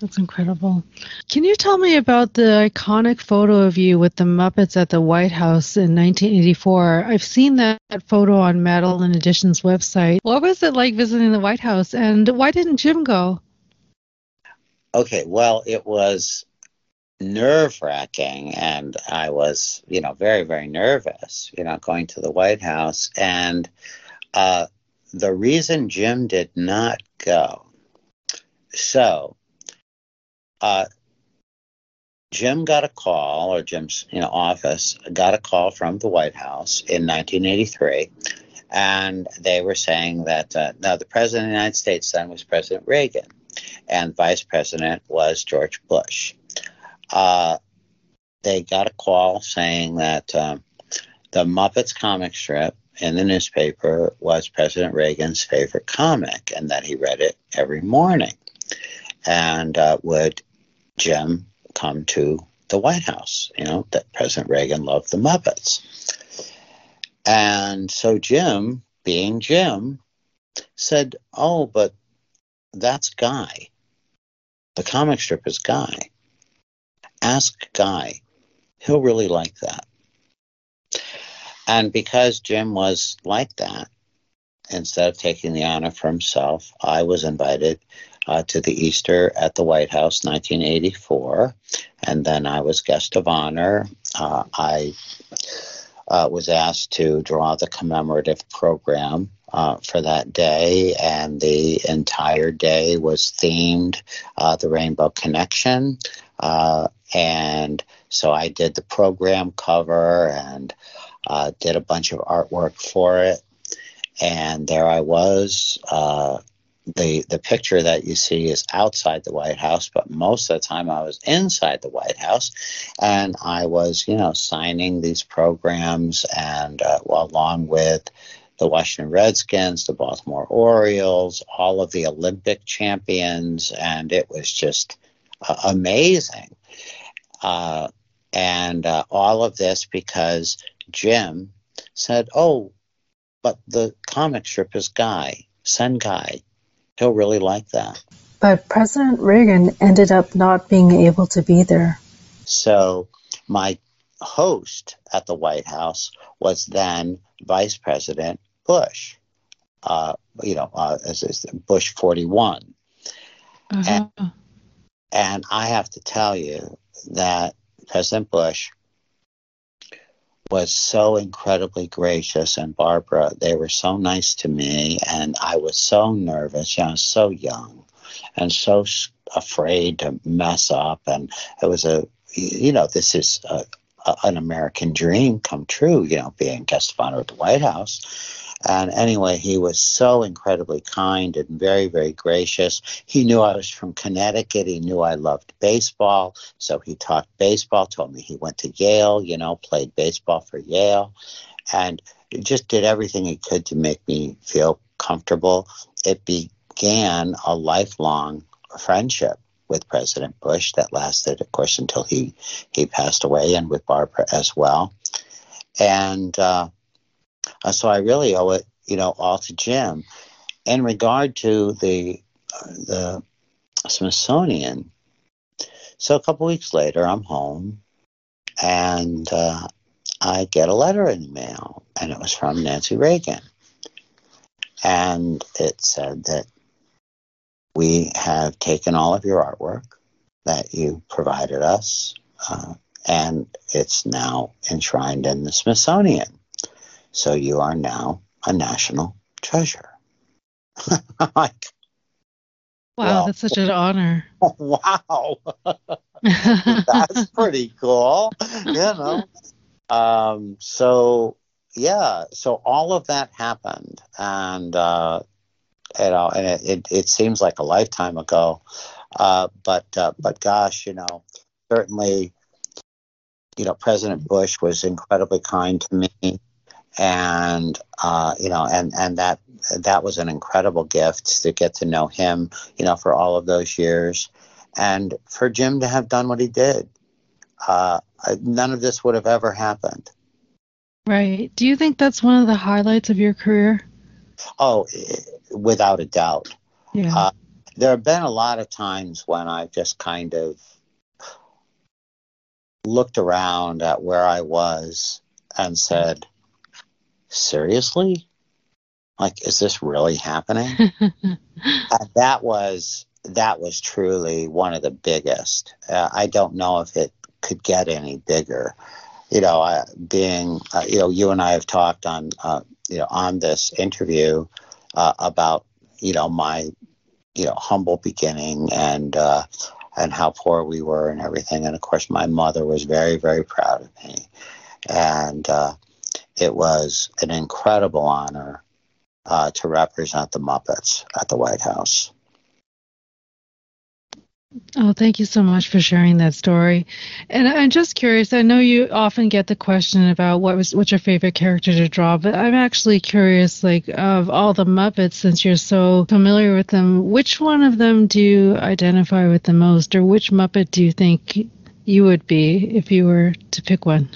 That's incredible. Can you tell me about the iconic photo of you with the Muppets at the White House in nineteen eighty-four? I've seen that photo on Madeline Editions' website. What was it like visiting the White House, and why didn't Jim go? Okay, well, it was nerve-wracking, and I was, you know, very, very nervous, you know, going to the White House. And uh, the reason Jim did not go, so... Uh, Jim got a call, or Jim's you know, office got a call from the White House in nineteen eighty-three, and they were saying that uh, now the president of the United States then was President Reagan, and vice president was George Bush. Uh, they got a call saying that uh, the Muppets comic strip in the newspaper was President Reagan's favorite comic, and that he read it every morning. And uh, would Jim come to the White House, you know, that President Reagan loved the Muppets. And so Jim, being Jim, said, oh, but that's Guy. The comic strip is Guy. Ask Guy. He'll really like that. And because Jim was like that, instead of taking the honor for himself, I was invited Uh, to the Easter at the White House, nineteen eighty-four, and then I was guest of honor. Uh, I uh, was asked to draw the commemorative program uh, for that day, and the entire day was themed uh, the Rainbow Connection, uh, and so I did the program cover and uh, did a bunch of artwork for it, and there I was. Uh, The the picture that you see is outside the White House, but most of the time I was inside the White House, and I was, you know, signing these programs, and uh, well, along with the Washington Redskins, the Baltimore Orioles, all of the Olympic champions, and it was just uh, amazing. Uh, and uh, all of this because Jim said, oh, but the comic strip is Guy, send Guy. He'll really like that. But President Reagan ended up not being able to be there. So my host at the White House was then Vice President Bush, uh, you know, uh, Bush forty-one. Uh-huh. And, and I have to tell you that President Bush was so incredibly gracious, and Barbara, they were so nice to me, and I was so nervous, you know, so young and so afraid to mess up, and it was a, you know, this is a, a, an American dream come true, you know, being guest of honor at the White House, And anyway, he was so incredibly kind and very, very gracious. He knew I was from Connecticut. He knew I loved baseball. So he taught baseball, told me he went to Yale, you know, played baseball for Yale, and just did everything he could to make me feel comfortable. It began a lifelong friendship with President Bush that lasted, of course, until he, he passed away, and with Barbara as well. And uh, so I really owe it, you know, all to Jim. In regard to the uh, the Smithsonian, so a couple weeks later, I'm home, and uh, I get a letter in the mail, and it was from Nancy Reagan. And it said that we have taken all of your artwork that you provided us, uh, and it's now enshrined in the Smithsonian. So you are now a national treasure. Like, wow, well, that's such an honor. Wow. That's pretty cool. You know. Um, so, yeah, so all of that happened, and uh you know, and it, it, it seems like a lifetime ago, uh, but uh, but gosh, you know, certainly, you know, President Bush was incredibly kind to me, and uh, you know, and and that that was an incredible gift to get to know him, you know, for all of those years, and for Jim to have done what he did, uh, none of this would have ever happened. Right? Do you think that's one of the highlights of your career? Oh, without a doubt. Yeah. Uh, there have been a lot of times when I've just kind of looked around at where I was and said, seriously? Like, is this really happening? And that was, that was truly one of the biggest. Uh, I don't know if it could get any bigger. You know, uh, being, uh, you know, you and I have talked on, uh, you know, on this interview uh, about, you know, my, you know, humble beginning and uh, and how poor we were and everything. And of course, my mother was very, very proud of me. And uh, it was an incredible honor uh, to represent the Muppets at the White House. Oh, thank you so much for sharing that story. And I'm just curious, I know you often get the question about what was what's your favorite character to draw, but I'm actually curious, like, of all the Muppets, since you're so familiar with them, which one of them do you identify with the most, or which Muppet do you think you would be if you were to pick one?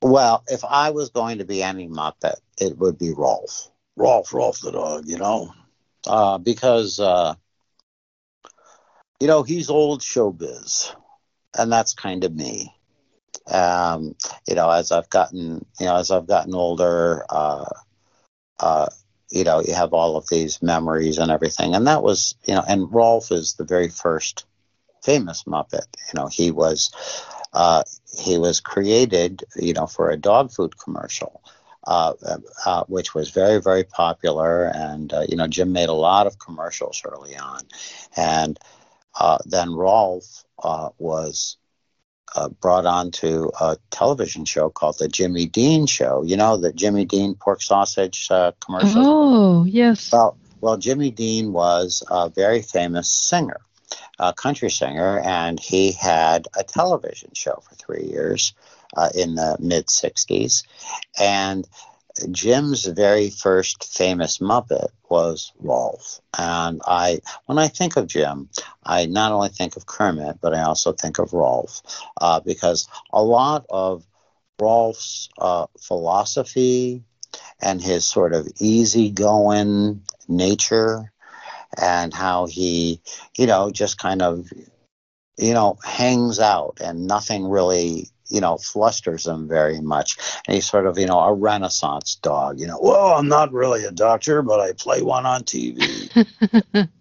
Well, if I was going to be any Muppet, it would be Rowlf. Rowlf, Rowlf the dog, you know? Uh, because, uh, you know, he's old showbiz, and that's kind of me. Um, you know, as I've gotten, you know, as I've gotten older, uh, uh, you know, you have all of these memories and everything. And that was, you know, and Rowlf is the very first famous Muppet. You know, he was, uh, he was created, you know, for a dog food commercial. Uh, uh, which was very, very popular. And, uh, you know, Jim made a lot of commercials early on. And uh, then Rowlf uh, was uh, brought on to a television show called The Jimmy Dean Show. You know, the Jimmy Dean pork sausage uh, commercial? Oh, yes. Well, well, Jimmy Dean was a very famous singer, a country singer, and he had a television show for three years. Uh, in the mid sixties, and Jim's very first famous Muppet was Rowlf. And I, when I think of Jim, I not only think of Kermit, but I also think of Rowlf, uh, because a lot of Rolf's uh, philosophy and his sort of easygoing nature, and how he, you know, just kind of, you know, hangs out and nothing really, you know, flusters him very much. And he's sort of, you know, a Renaissance dog, you know, well, I'm not really a doctor, but I play one on T V.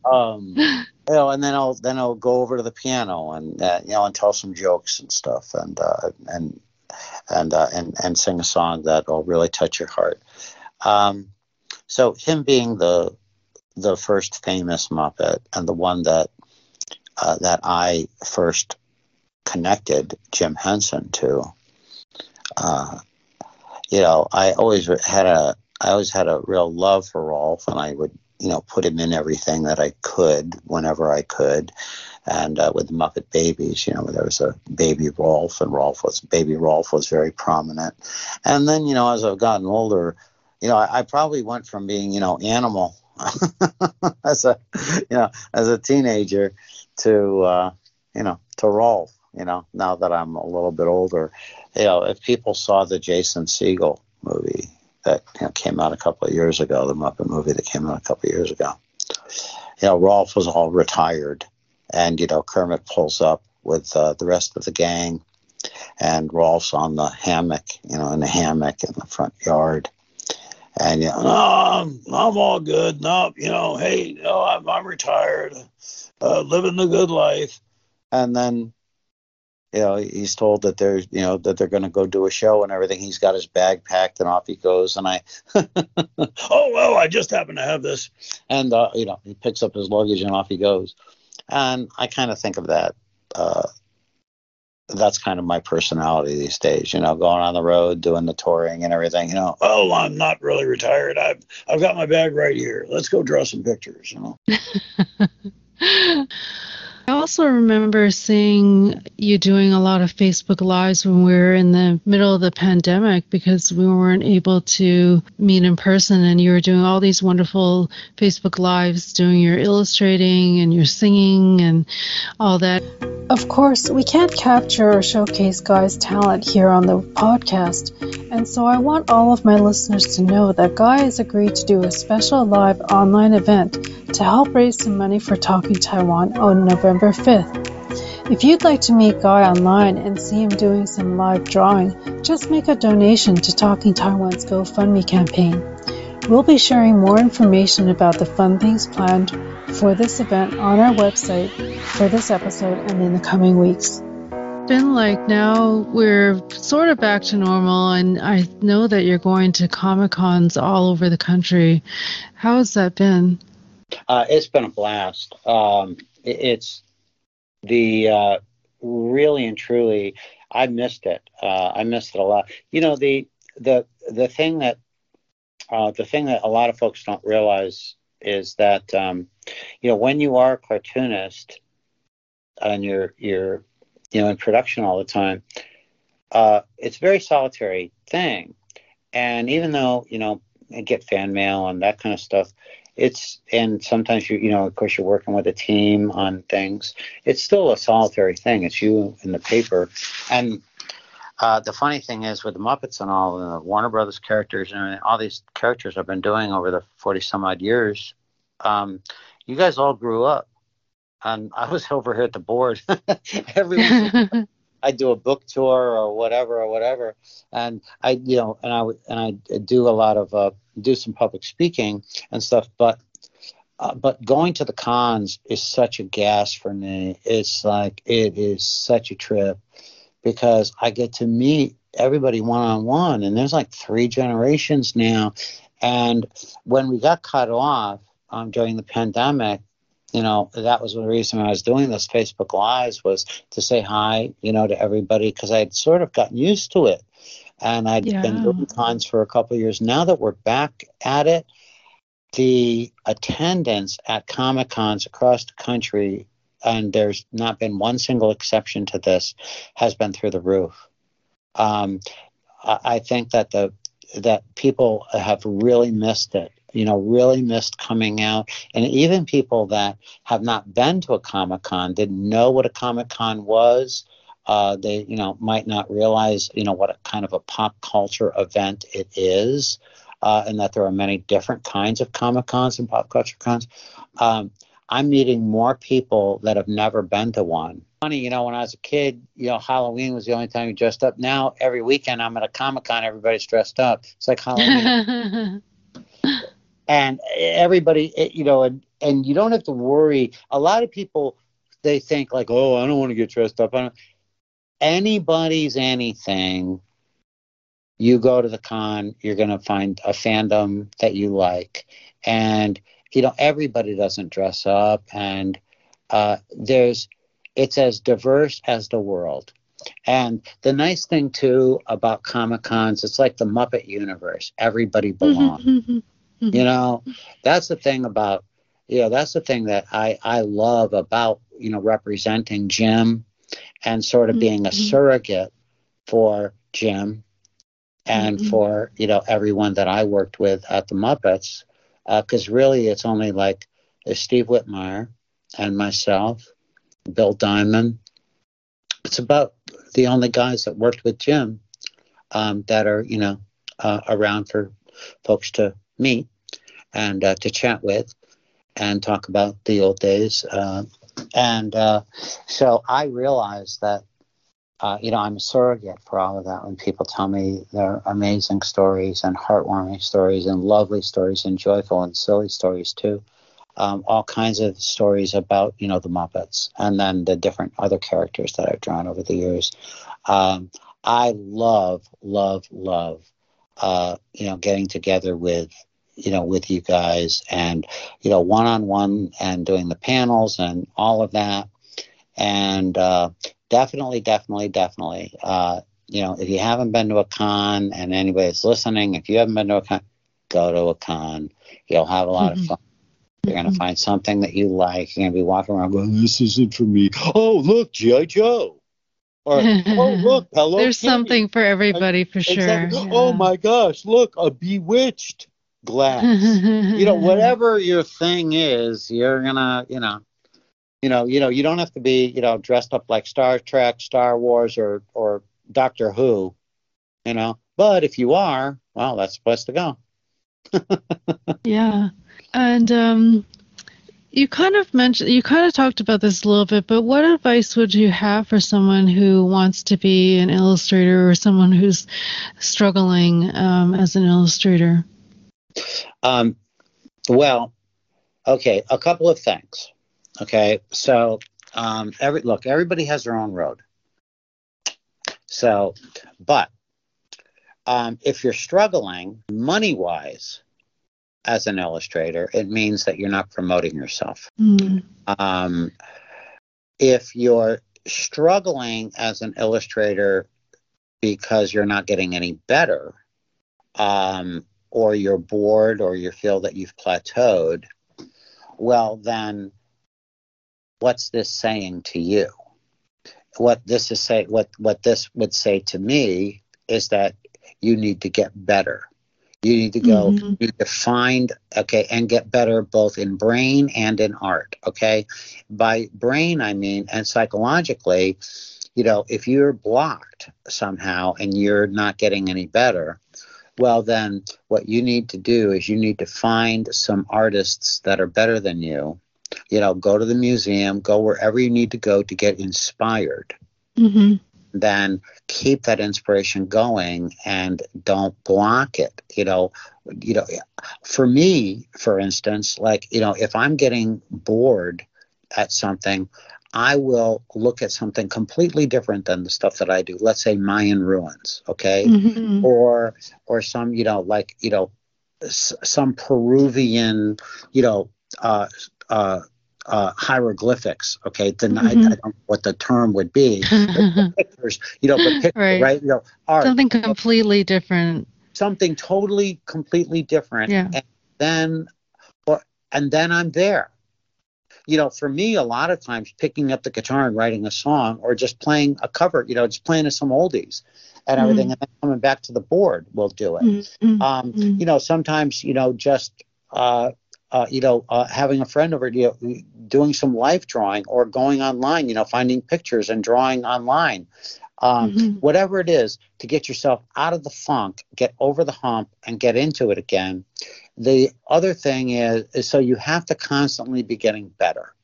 um, you know, and then I'll, then I'll go over to the piano and, uh, you know, and tell some jokes and stuff, and, uh, and, and, uh, and, and sing a song that will really touch your heart. Um, so him being the, the first famous Muppet, and the one that, uh, that I first connected Jim Henson to, uh, you know, I always had a, I always had a real love for Rowlf, and I would, you know, put him in everything that I could whenever I could. And uh, with Muppet Babies, you know, there was a baby Rowlf, and Rowlf was, baby Rowlf was very prominent. And then, you know, as I've gotten older, you know, I, I probably went from being, you know, animal as a, you know, as a teenager to, uh, you know, to Rowlf, you know, now that I'm a little bit older. You know, if people saw the Jason Segel movie that, you know, came out a couple of years ago, the Muppet movie that came out a couple of years ago, you know, Rowlf was all retired. And, you know, Kermit pulls up with uh, the rest of the gang, and Rolf's on the hammock, you know, in the hammock in the front yard. And, you know, no, I'm, I'm all good. No, you know, hey, no, I'm, I'm retired, uh, living the good life. And then, you know, he's told that there's, you know, that they're going to go do a show and everything. He's got his bag packed and off he goes. And I, oh, well, I just happen to have this. And, uh, you know, he picks up his luggage and off he goes. And I kind of think of that. Uh, that's kind of my personality these days, you know, going on the road, doing the touring and everything, you know. Oh, I'm not really retired. I've, I've got my bag right here. Let's go draw some pictures, you know. I also remember seeing you doing a lot of Facebook Lives when we were in the middle of the pandemic, because we weren't able to meet in person, and you were doing all these wonderful Facebook Lives, doing your illustrating and your singing and all that. Of course, we can't capture or showcase Guy's talent here on the podcast, and so I want all of my listeners to know that Guy has agreed to do a special live online event to help raise some money for Talking Taiwan on November fifth. If you'd like to meet Guy online and see him doing some live drawing, just make a donation to Talking Taiwan's GoFundMe campaign. We'll be sharing more information about the fun things planned for this event on our website for this episode and in the coming weeks. Been like now we're sort of back to normal, and I know that you're going to Comic-Cons all over the country. How has that been? Uh, it's been a blast. Um, it's the uh, really and truly, I missed it. Uh, I missed it a lot. You know, the the the thing that uh, the thing that a lot of folks don't realize is that um, you know, when you are a cartoonist and you're you're you know in production all the time, uh, it's a very solitary thing. And even though, you know, you get fan mail and that kind of stuff, it's, and sometimes you you know, of course, you're working with a team on things, it's still a solitary thing. It's you in the paper. And uh, the funny thing is, with the Muppets and all the Warner Brothers characters and all these characters I've been doing over the forty some odd years, um, you guys all grew up, and I was over here at the board every week. I do a book tour or whatever or whatever, and I, you know, and I and I do a lot of uh, do some public speaking and stuff. But uh, but going to the cons is such a gas for me. It's like, it is such a trip, because I get to meet everybody one on one, and there's like three generations now. And when we got cut off um, during the pandemic, you know, that was the reason I was doing this Facebook Lives, was to say hi, you know, to everybody, because I had sort of gotten used to it. And I'd yeah. been doing cons for a couple of years. Now that we're back at it, the attendance at Comic-Cons across the country, and there's not been one single exception to this, has been through the roof. Um, I, I think that the that people have really missed it. You know, really missed coming out. And even people that have not been to a Comic-Con, didn't know what a Comic-Con was. Uh, they, you know, might not realize, you know, what a kind of a pop culture event it is, uh, and that there are many different kinds of Comic-Cons and pop culture cons. Um, I'm meeting more people that have never been to one. Funny, you know, when I was a kid, you know, Halloween was the only time you dressed up. Now, every weekend I'm at a Comic-Con, everybody's dressed up. It's like Halloween. And everybody, you know, and, and you don't have to worry. A lot of people, they think like, oh, I don't want to get dressed up. I don't. Anybody's anything. You go to the con, you're going to find a fandom that you like. And, you know, everybody doesn't dress up. And uh, there's, it's as diverse as the world. And the nice thing, too, about Comic-Cons, it's like the Muppet universe. Everybody belongs. Mm-hmm, mm-hmm, mm-hmm. You know, that's the thing about, you know, that's the thing that I, I love about, you know, representing Jim and sort of mm-hmm. being a surrogate for Jim and mm-hmm. for, you know, everyone that I worked with at the Muppets. Because uh, really, it's only like Steve Whitmire and myself, Bill Diamond. It's about the only guys that worked with Jim um, that are, you know, uh, around for folks to meet and uh, to chat with and talk about the old days. Uh, and uh, so I realized that, uh, you know, I'm a surrogate for all of that when people tell me their amazing stories and heartwarming stories and lovely stories and joyful and silly stories, too. Um, all kinds of stories about, you know, the Muppets and then the different other characters that I've drawn over the years. Um, I love, love, love, uh, you know, getting together with, you know, with you guys and, you know, one-on-one and doing the panels and all of that. And uh, definitely, definitely, definitely, uh, you know, if you haven't been to a con and anybody's listening, if you haven't been to a con, go to a con. You'll have a lot mm-hmm. of fun. You're going to find something that you like. You're going to be walking around going, this isn't for me. Oh, look, G I. Joe. Or, oh, look, Hello There's Kitty. Something for everybody, for exactly. sure. Yeah. Oh, my gosh, look, a bewitched glass. You know, whatever your thing is, you're going to, you know, you know, you know, you don't have to be, you know, dressed up like Star Trek, Star Wars, or, or Doctor Who, you know. But if you are, well, that's the place to go. Yeah. And um, you kind of mentioned, you kind of talked about this a little bit, but what advice would you have for someone who wants to be an illustrator or someone who's struggling um, as an illustrator? Um, well, okay, a couple of things. Okay, so um, every look, everybody has their own road. So, but um, if you're struggling money-wise, as an illustrator, it means that you're not promoting yourself. Mm. Um, if you're struggling as an illustrator because you're not getting any better, um, or you're bored or you feel that you've plateaued, well, then what's this saying to you? What this is say, what, what this would say to me is that you need to get better. You need to go, mm-hmm. you need to find, okay, and get better both in brain and in art, okay? By brain, I mean, and psychologically, you know, if you're blocked somehow and you're not getting any better, well, then what you need to do is you need to find some artists that are better than you. You know, go to the museum, go wherever you need to go to get inspired. Mm-hmm. Then keep that inspiration going and don't block it. You know, you know, for me, for instance, like, you know, if I'm getting bored at something, I will look at something completely different than the stuff that I do. Let's say Mayan ruins. OK, mm-hmm. or or some, you know, like, you know, s- some Peruvian, you know, uh, uh Uh, hieroglyphics, okay, then mm-hmm. I, I don't know what the term would be. Pictures, you know, but pictures, right. right? You know, art, something completely different. Something totally, completely different. Yeah. And then, or, and then I'm there. You know, for me, a lot of times picking up the guitar and writing a song, or just playing a cover, you know, just playing some oldies and mm-hmm. everything, and then coming back to the board will do it. Mm-hmm. Um, mm-hmm. You know, sometimes, you know, just. Uh, Uh, you know, uh, having a friend over, you know, doing some life drawing or going online, you know, finding pictures and drawing online, um, mm-hmm. whatever it is to get yourself out of the funk, get over the hump and get into it again. The other thing is, is so you have to constantly be getting better,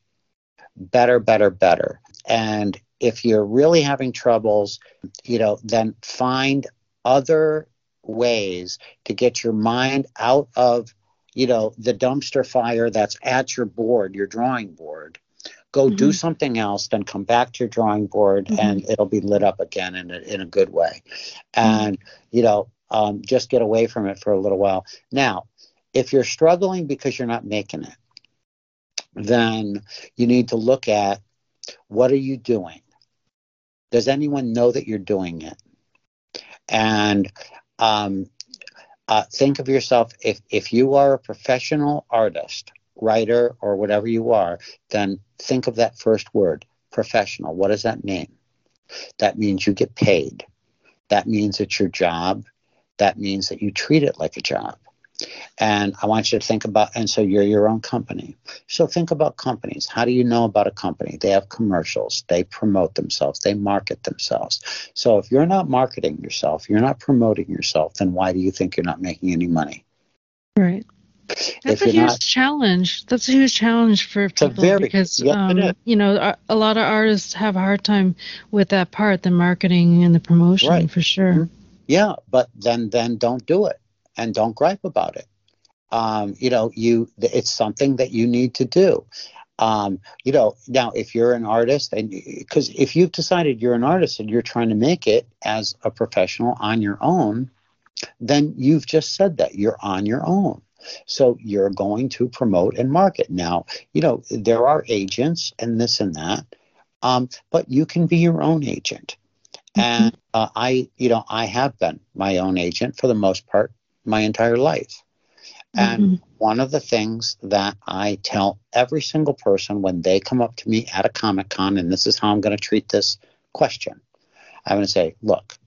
better, better, better. And if you're really having troubles, you know, then find other ways to get your mind out of, you know, the dumpster fire that's at your board, your drawing board. Go mm-hmm. do something else, then come back to your drawing board mm-hmm. and it'll be lit up again in a, in a good way. And, mm-hmm. you know, um, just get away from it for a little while. Now, if you're struggling because you're not making it, then you need to look at what are you doing? Does anyone know that you're doing it? And um, uh, think of yourself, if, if you are a professional artist, writer, or whatever you are, then think of that first word, professional. What does that mean? That means you get paid. That means it's your job. That means that you treat it like a job. And I want you to think about, and so you're your own company. So think about companies. How do you know about a company? They have commercials. They promote themselves. They market themselves. So if you're not marketing yourself, you're not promoting yourself, then why do you think you're not making any money? Right. That's a huge challenge. That's a huge challenge for people because, um, you know, a lot of artists have a hard time with that part, the marketing and the promotion, right, for sure. Yeah, but then then don't do it and don't gripe about it. Um, you know, you it's something that you need to do. Um, you know, now if you're an artist, and because if you've decided you're an artist and you're trying to make it as a professional on your own, then you've just said that you're on your own. So you're going to promote and market. Now, you know, there are agents and this and that, um, but you can be your own agent. Mm-hmm. And uh, I, you know, I have been my own agent for the most part my entire life. And mm-hmm. one of the things that I tell every single person when they come up to me at a Comic-Con, and this is how I'm going to treat this question, I'm going to say, look,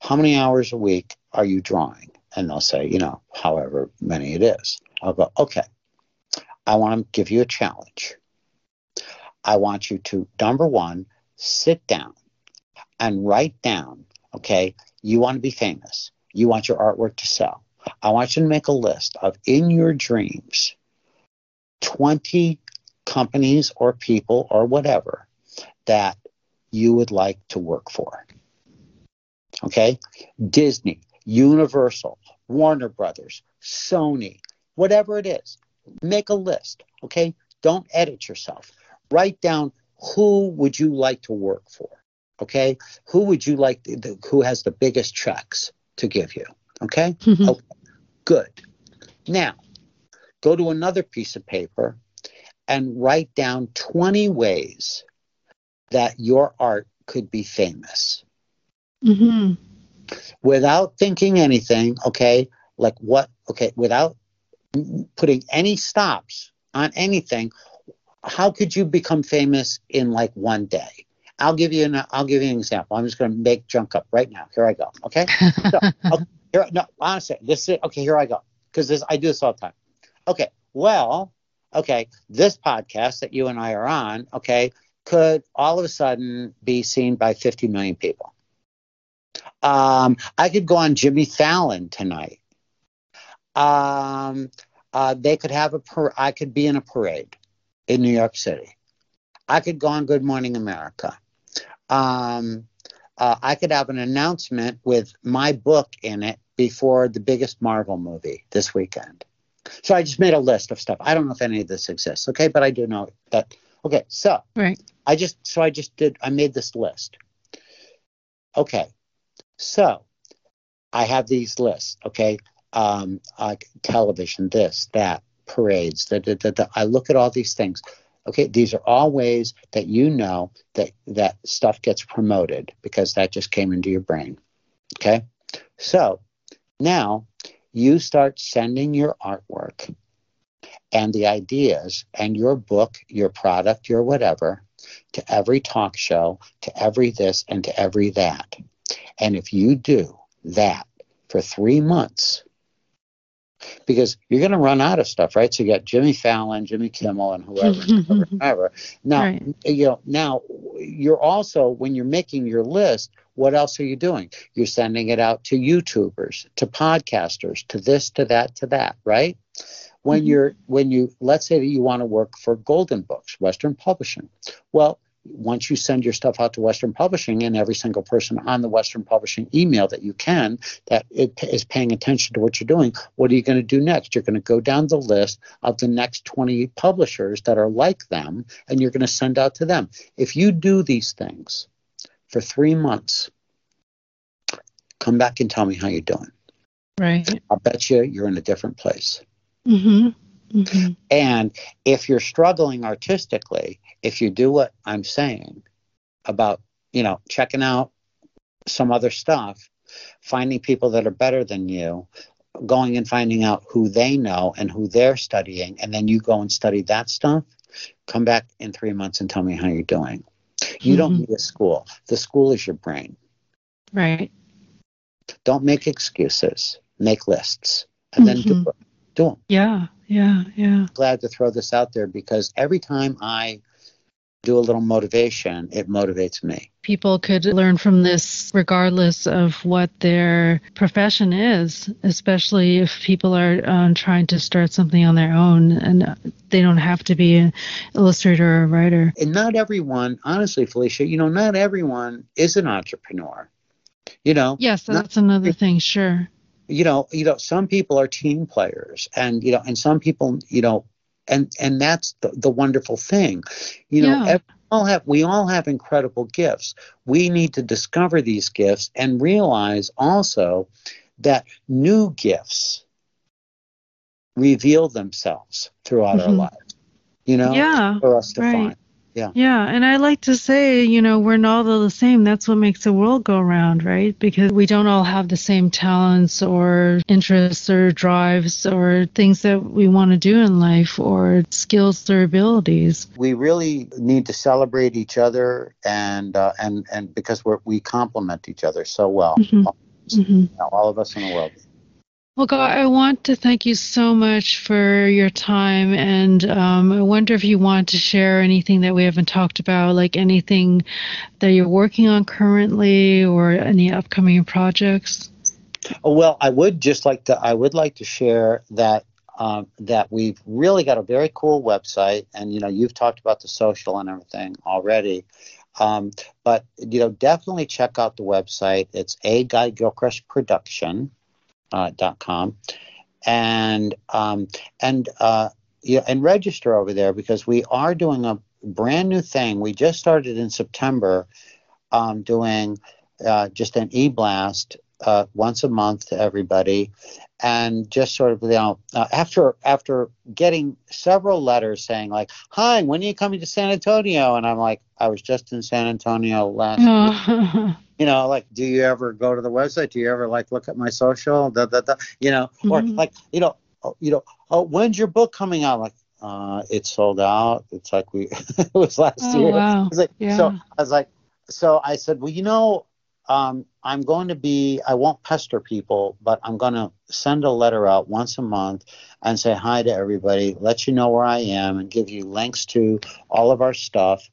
how many hours a week are you drawing? And they'll say, you know, however many it is. I'll go, okay, I want to give you a challenge. I want you to, number one, sit down and write down, okay, you want to be famous. You want your artwork to sell. I want you to make a list of, in your dreams, twenty companies or people or whatever that you would like to work for. Okay, Disney, Universal, Warner Brothers, Sony, whatever it is, make a list, okay? Don't edit yourself. Write down, who would you like to work for, okay? Who would you like, to, the, who has the biggest checks to give you, okay? Mm-hmm. Okay? Good. Now, go to another piece of paper and write down twenty ways that your art could be famous. Mm-hmm. Without thinking anything, okay, like what, okay, without putting any stops on anything, how could you become famous in like one day? I'll give you an, I'll give you an example. I'm just going to make junk up right now. Here I go, okay? So, okay here, no, honestly, this is, okay, here I go, because I do this all the time. Okay, well, okay, this podcast that you and I are on, okay, could all of a sudden be seen by fifty million people. Um, I could go on Jimmy Fallon tonight. Um, uh, they could have a, par- I could be in a parade in New York City. I could go on Good Morning America. Um, uh, I could have an announcement with my book in it before the biggest Marvel movie this weekend. So I just made a list of stuff. I don't know if any of this exists. Okay. But I do know that. Okay. So right. I just, so I just did, I made this list. Okay. So I have these lists, okay, um, uh, television, this, that, parades, da, da, da, da. I look at all these things. Okay, these are all ways that you know that, that stuff gets promoted because that just came into your brain, okay? So now you start sending your artwork and the ideas and your book, your product, your whatever, to every talk show, to every this, and to every that. And if you do that for three months, because you're going to run out of stuff, right? So you got Jimmy Fallon, Jimmy Kimmel, and whoever, and whoever, and whoever. Now, right. you know, now you're also, when you're making your list, what else are you doing? You're sending it out to YouTubers, to podcasters, to this, to that, to that, right? When mm-hmm. you're, when you, let's say that you want to work for Golden Books, Western Publishing. Well, once you send your stuff out to Western Publishing and every single person on the Western Publishing email that you can, that it is paying attention to what you're doing, what are you going to do next? You're going to go down the list of the next twenty publishers that are like them, and you're going to send out to them. If you do these things for three months, come back and tell me how you're doing. Right. I'll bet you you're in a different place. Mm-hmm. Mm-hmm. And if you're struggling artistically, if you do what I'm saying about you know, checking out some other stuff, finding people that are better than you, going and finding out who they know and who they're studying, and then you go and study that stuff, come back in three months and tell me how you're doing. You mm-hmm. don't need a school. The school is your brain. Right. Don't make excuses. Make lists. And mm-hmm. then do, do them. Yeah, yeah, yeah. Glad to throw this out there because every time I do a little motivation, it motivates me. People could learn from this regardless of what their profession is, especially if people are um, trying to start something on their own and they don't have to be an illustrator or a writer. And not everyone, honestly, Felicia, you know, not everyone is an entrepreneur, you know. Yes, that's not, another thing, sure. You know, you know, some people are team players and, you know, and some people, you know, And and that's the, the wonderful thing. You know, yeah. every, we, all have, we all have incredible gifts. We need to discover these gifts and realize also that new gifts reveal themselves throughout mm-hmm. our lives, you know, yeah, for us to right. find. Yeah. Yeah. And I like to say, you know, we're not all the same. That's what makes the world go round, right? Because we don't all have the same talents or interests or drives or things that we want to do in life or skills or abilities. We really need to celebrate each other and uh, and, and because we're, we complement each other so well, mm-hmm. all, mm-hmm. you know, all of us in the world. Well, God, I want to thank you so much for your time, and um, I wonder if you want to share anything that we haven't talked about, like anything that you're working on currently or any upcoming projects. Oh, well, I would just like to I would like to share that um, that we've really got a very cool website, and, you know, you've talked about the social and everything already. Um, but, you know, definitely check out the website. It's a Guy Gilchrist production. Uh, dot com and um, and uh, yeah, and register over there because we are doing a brand new thing. We just started in September um, doing uh, just an e-blast uh, once a month to everybody, and just sort of, you know, uh, after after getting several letters saying like, "Hi, when are you coming to San Antonio?" And I'm like, "I was just in San Antonio last week." You know, like, do you ever go to the website? Do you ever, like, look at my social? Da, da, da, you know, mm-hmm. or, like, you know, you know, oh, when's your book coming out? Like, uh, it's sold out. It's like we, it was last oh, year. Wow. I was like, yeah. So I was like, so I said, well, you know, um, I'm going to be, I won't pester people, but I'm going to send a letter out once a month and say hi to everybody, let you know where I am, and give you links to all of our stuff.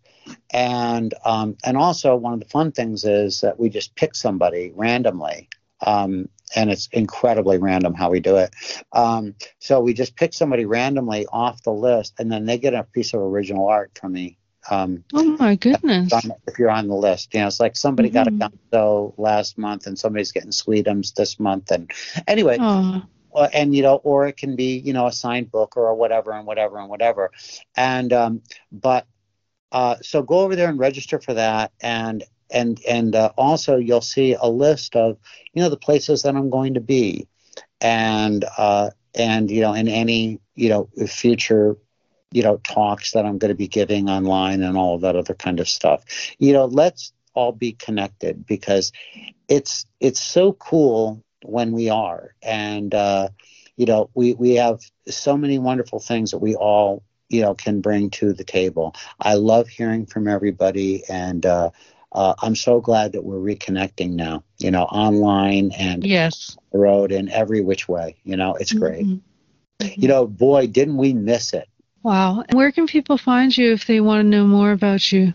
And um, and also one of the fun things is that we just pick somebody randomly, um, and it's incredibly random how we do it. Um, so we just pick somebody randomly off the list, and then they get a piece of original art from me. Um, oh, my goodness. If you're on the list, you know, it's like somebody mm-hmm. got a gonzo last month and somebody's getting Sweetums this month. And anyway. Oh. Uh, and, you know, or it can be, you know, a signed book or whatever and whatever and whatever. And um, but. Uh, so go over there and register for that, and and and uh, also you'll see a list of, you know, the places that I'm going to be, and uh, and you know, in any, you know, future, you know, talks that I'm going to be giving online and all of that other kind of stuff. You know, let's all be connected because it's it's so cool when we are, and uh, you know, we we have so many wonderful things that we all, you know, can bring to the table. I love hearing from everybody, and uh, uh, I'm so glad that we're reconnecting now, you know, online and yes. on the road and every which way. You know, it's great. Mm-hmm. You know, boy, didn't we miss it. Wow. And where can people find you if they want to know more about you?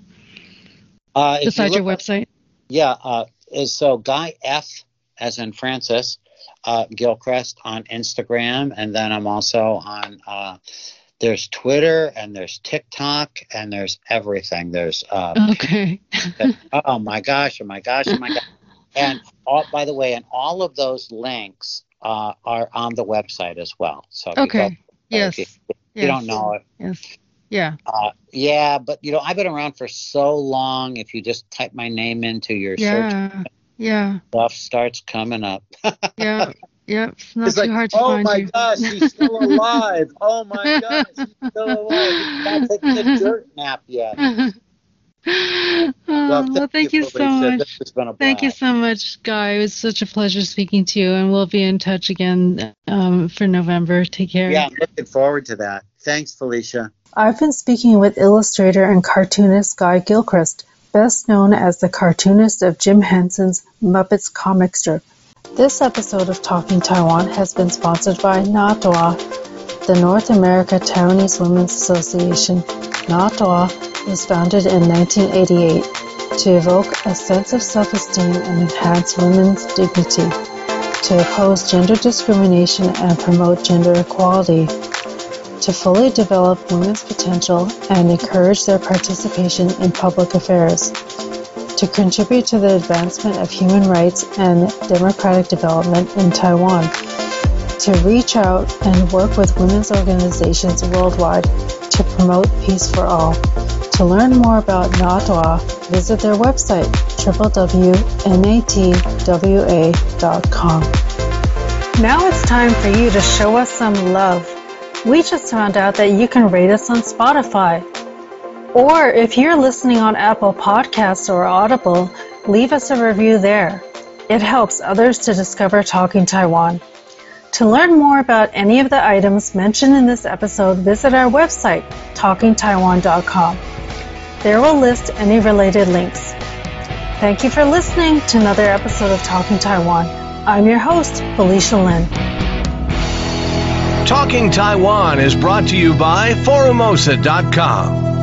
Uh, Besides you look, your website? Yeah. Uh, so Guy F, as in Francis, uh, Gilchrist on Instagram, and then I'm also on uh, there's Twitter, and there's TikTok, and there's everything. There's um, okay. oh my gosh! Oh my gosh! Oh my gosh! And all, by the way, and all of those links uh, are on the website as well. So okay. Go, yes. If you, if yes. you don't know it. Yes. Yeah. Uh, yeah, but you know, I've been around for so long. If you just type my name into your yeah. search, yeah, stuff starts coming up. yeah. Yep, it's not it's too like, hard to oh find. Oh my you. gosh, he's still alive! Oh my gosh, he's still alive! He's not taking a dirt nap yet. Oh, well, thank, well, thank you, you so much. Thank you so much, Guy. It was such a pleasure speaking to you, and we'll be in touch again um, for November. Take care. Yeah, I'm looking forward to that. Thanks, Felicia. I've been speaking with illustrator and cartoonist Guy Gilchrist, best known as the cartoonist of Jim Henson's Muppets comic strip. This episode of Talking Taiwan has been sponsored by N A T W A, the North America Taiwanese Women's Association. N A T W A was founded in nineteen eighty-eight to evoke a sense of self-esteem and enhance women's dignity, to oppose gender discrimination and promote gender equality, to fully develop women's potential and encourage their participation in public affairs, to contribute to the advancement of human rights and democratic development in Taiwan, to reach out and work with women's organizations worldwide to promote peace for all. To learn more about N A T W A, visit their website, w w w dot n a t w a dot com. Now it's time for you to show us some love. We just found out that you can rate us on Spotify. Or if you're listening on Apple Podcasts or Audible, leave us a review there. It helps others to discover Talking Taiwan. To learn more about any of the items mentioned in this episode, visit our website, talking taiwan dot com. There we'll list any related links. Thank you for listening to another episode of Talking Taiwan. I'm your host, Felicia Lin. Talking Taiwan is brought to you by Forumosa dot com.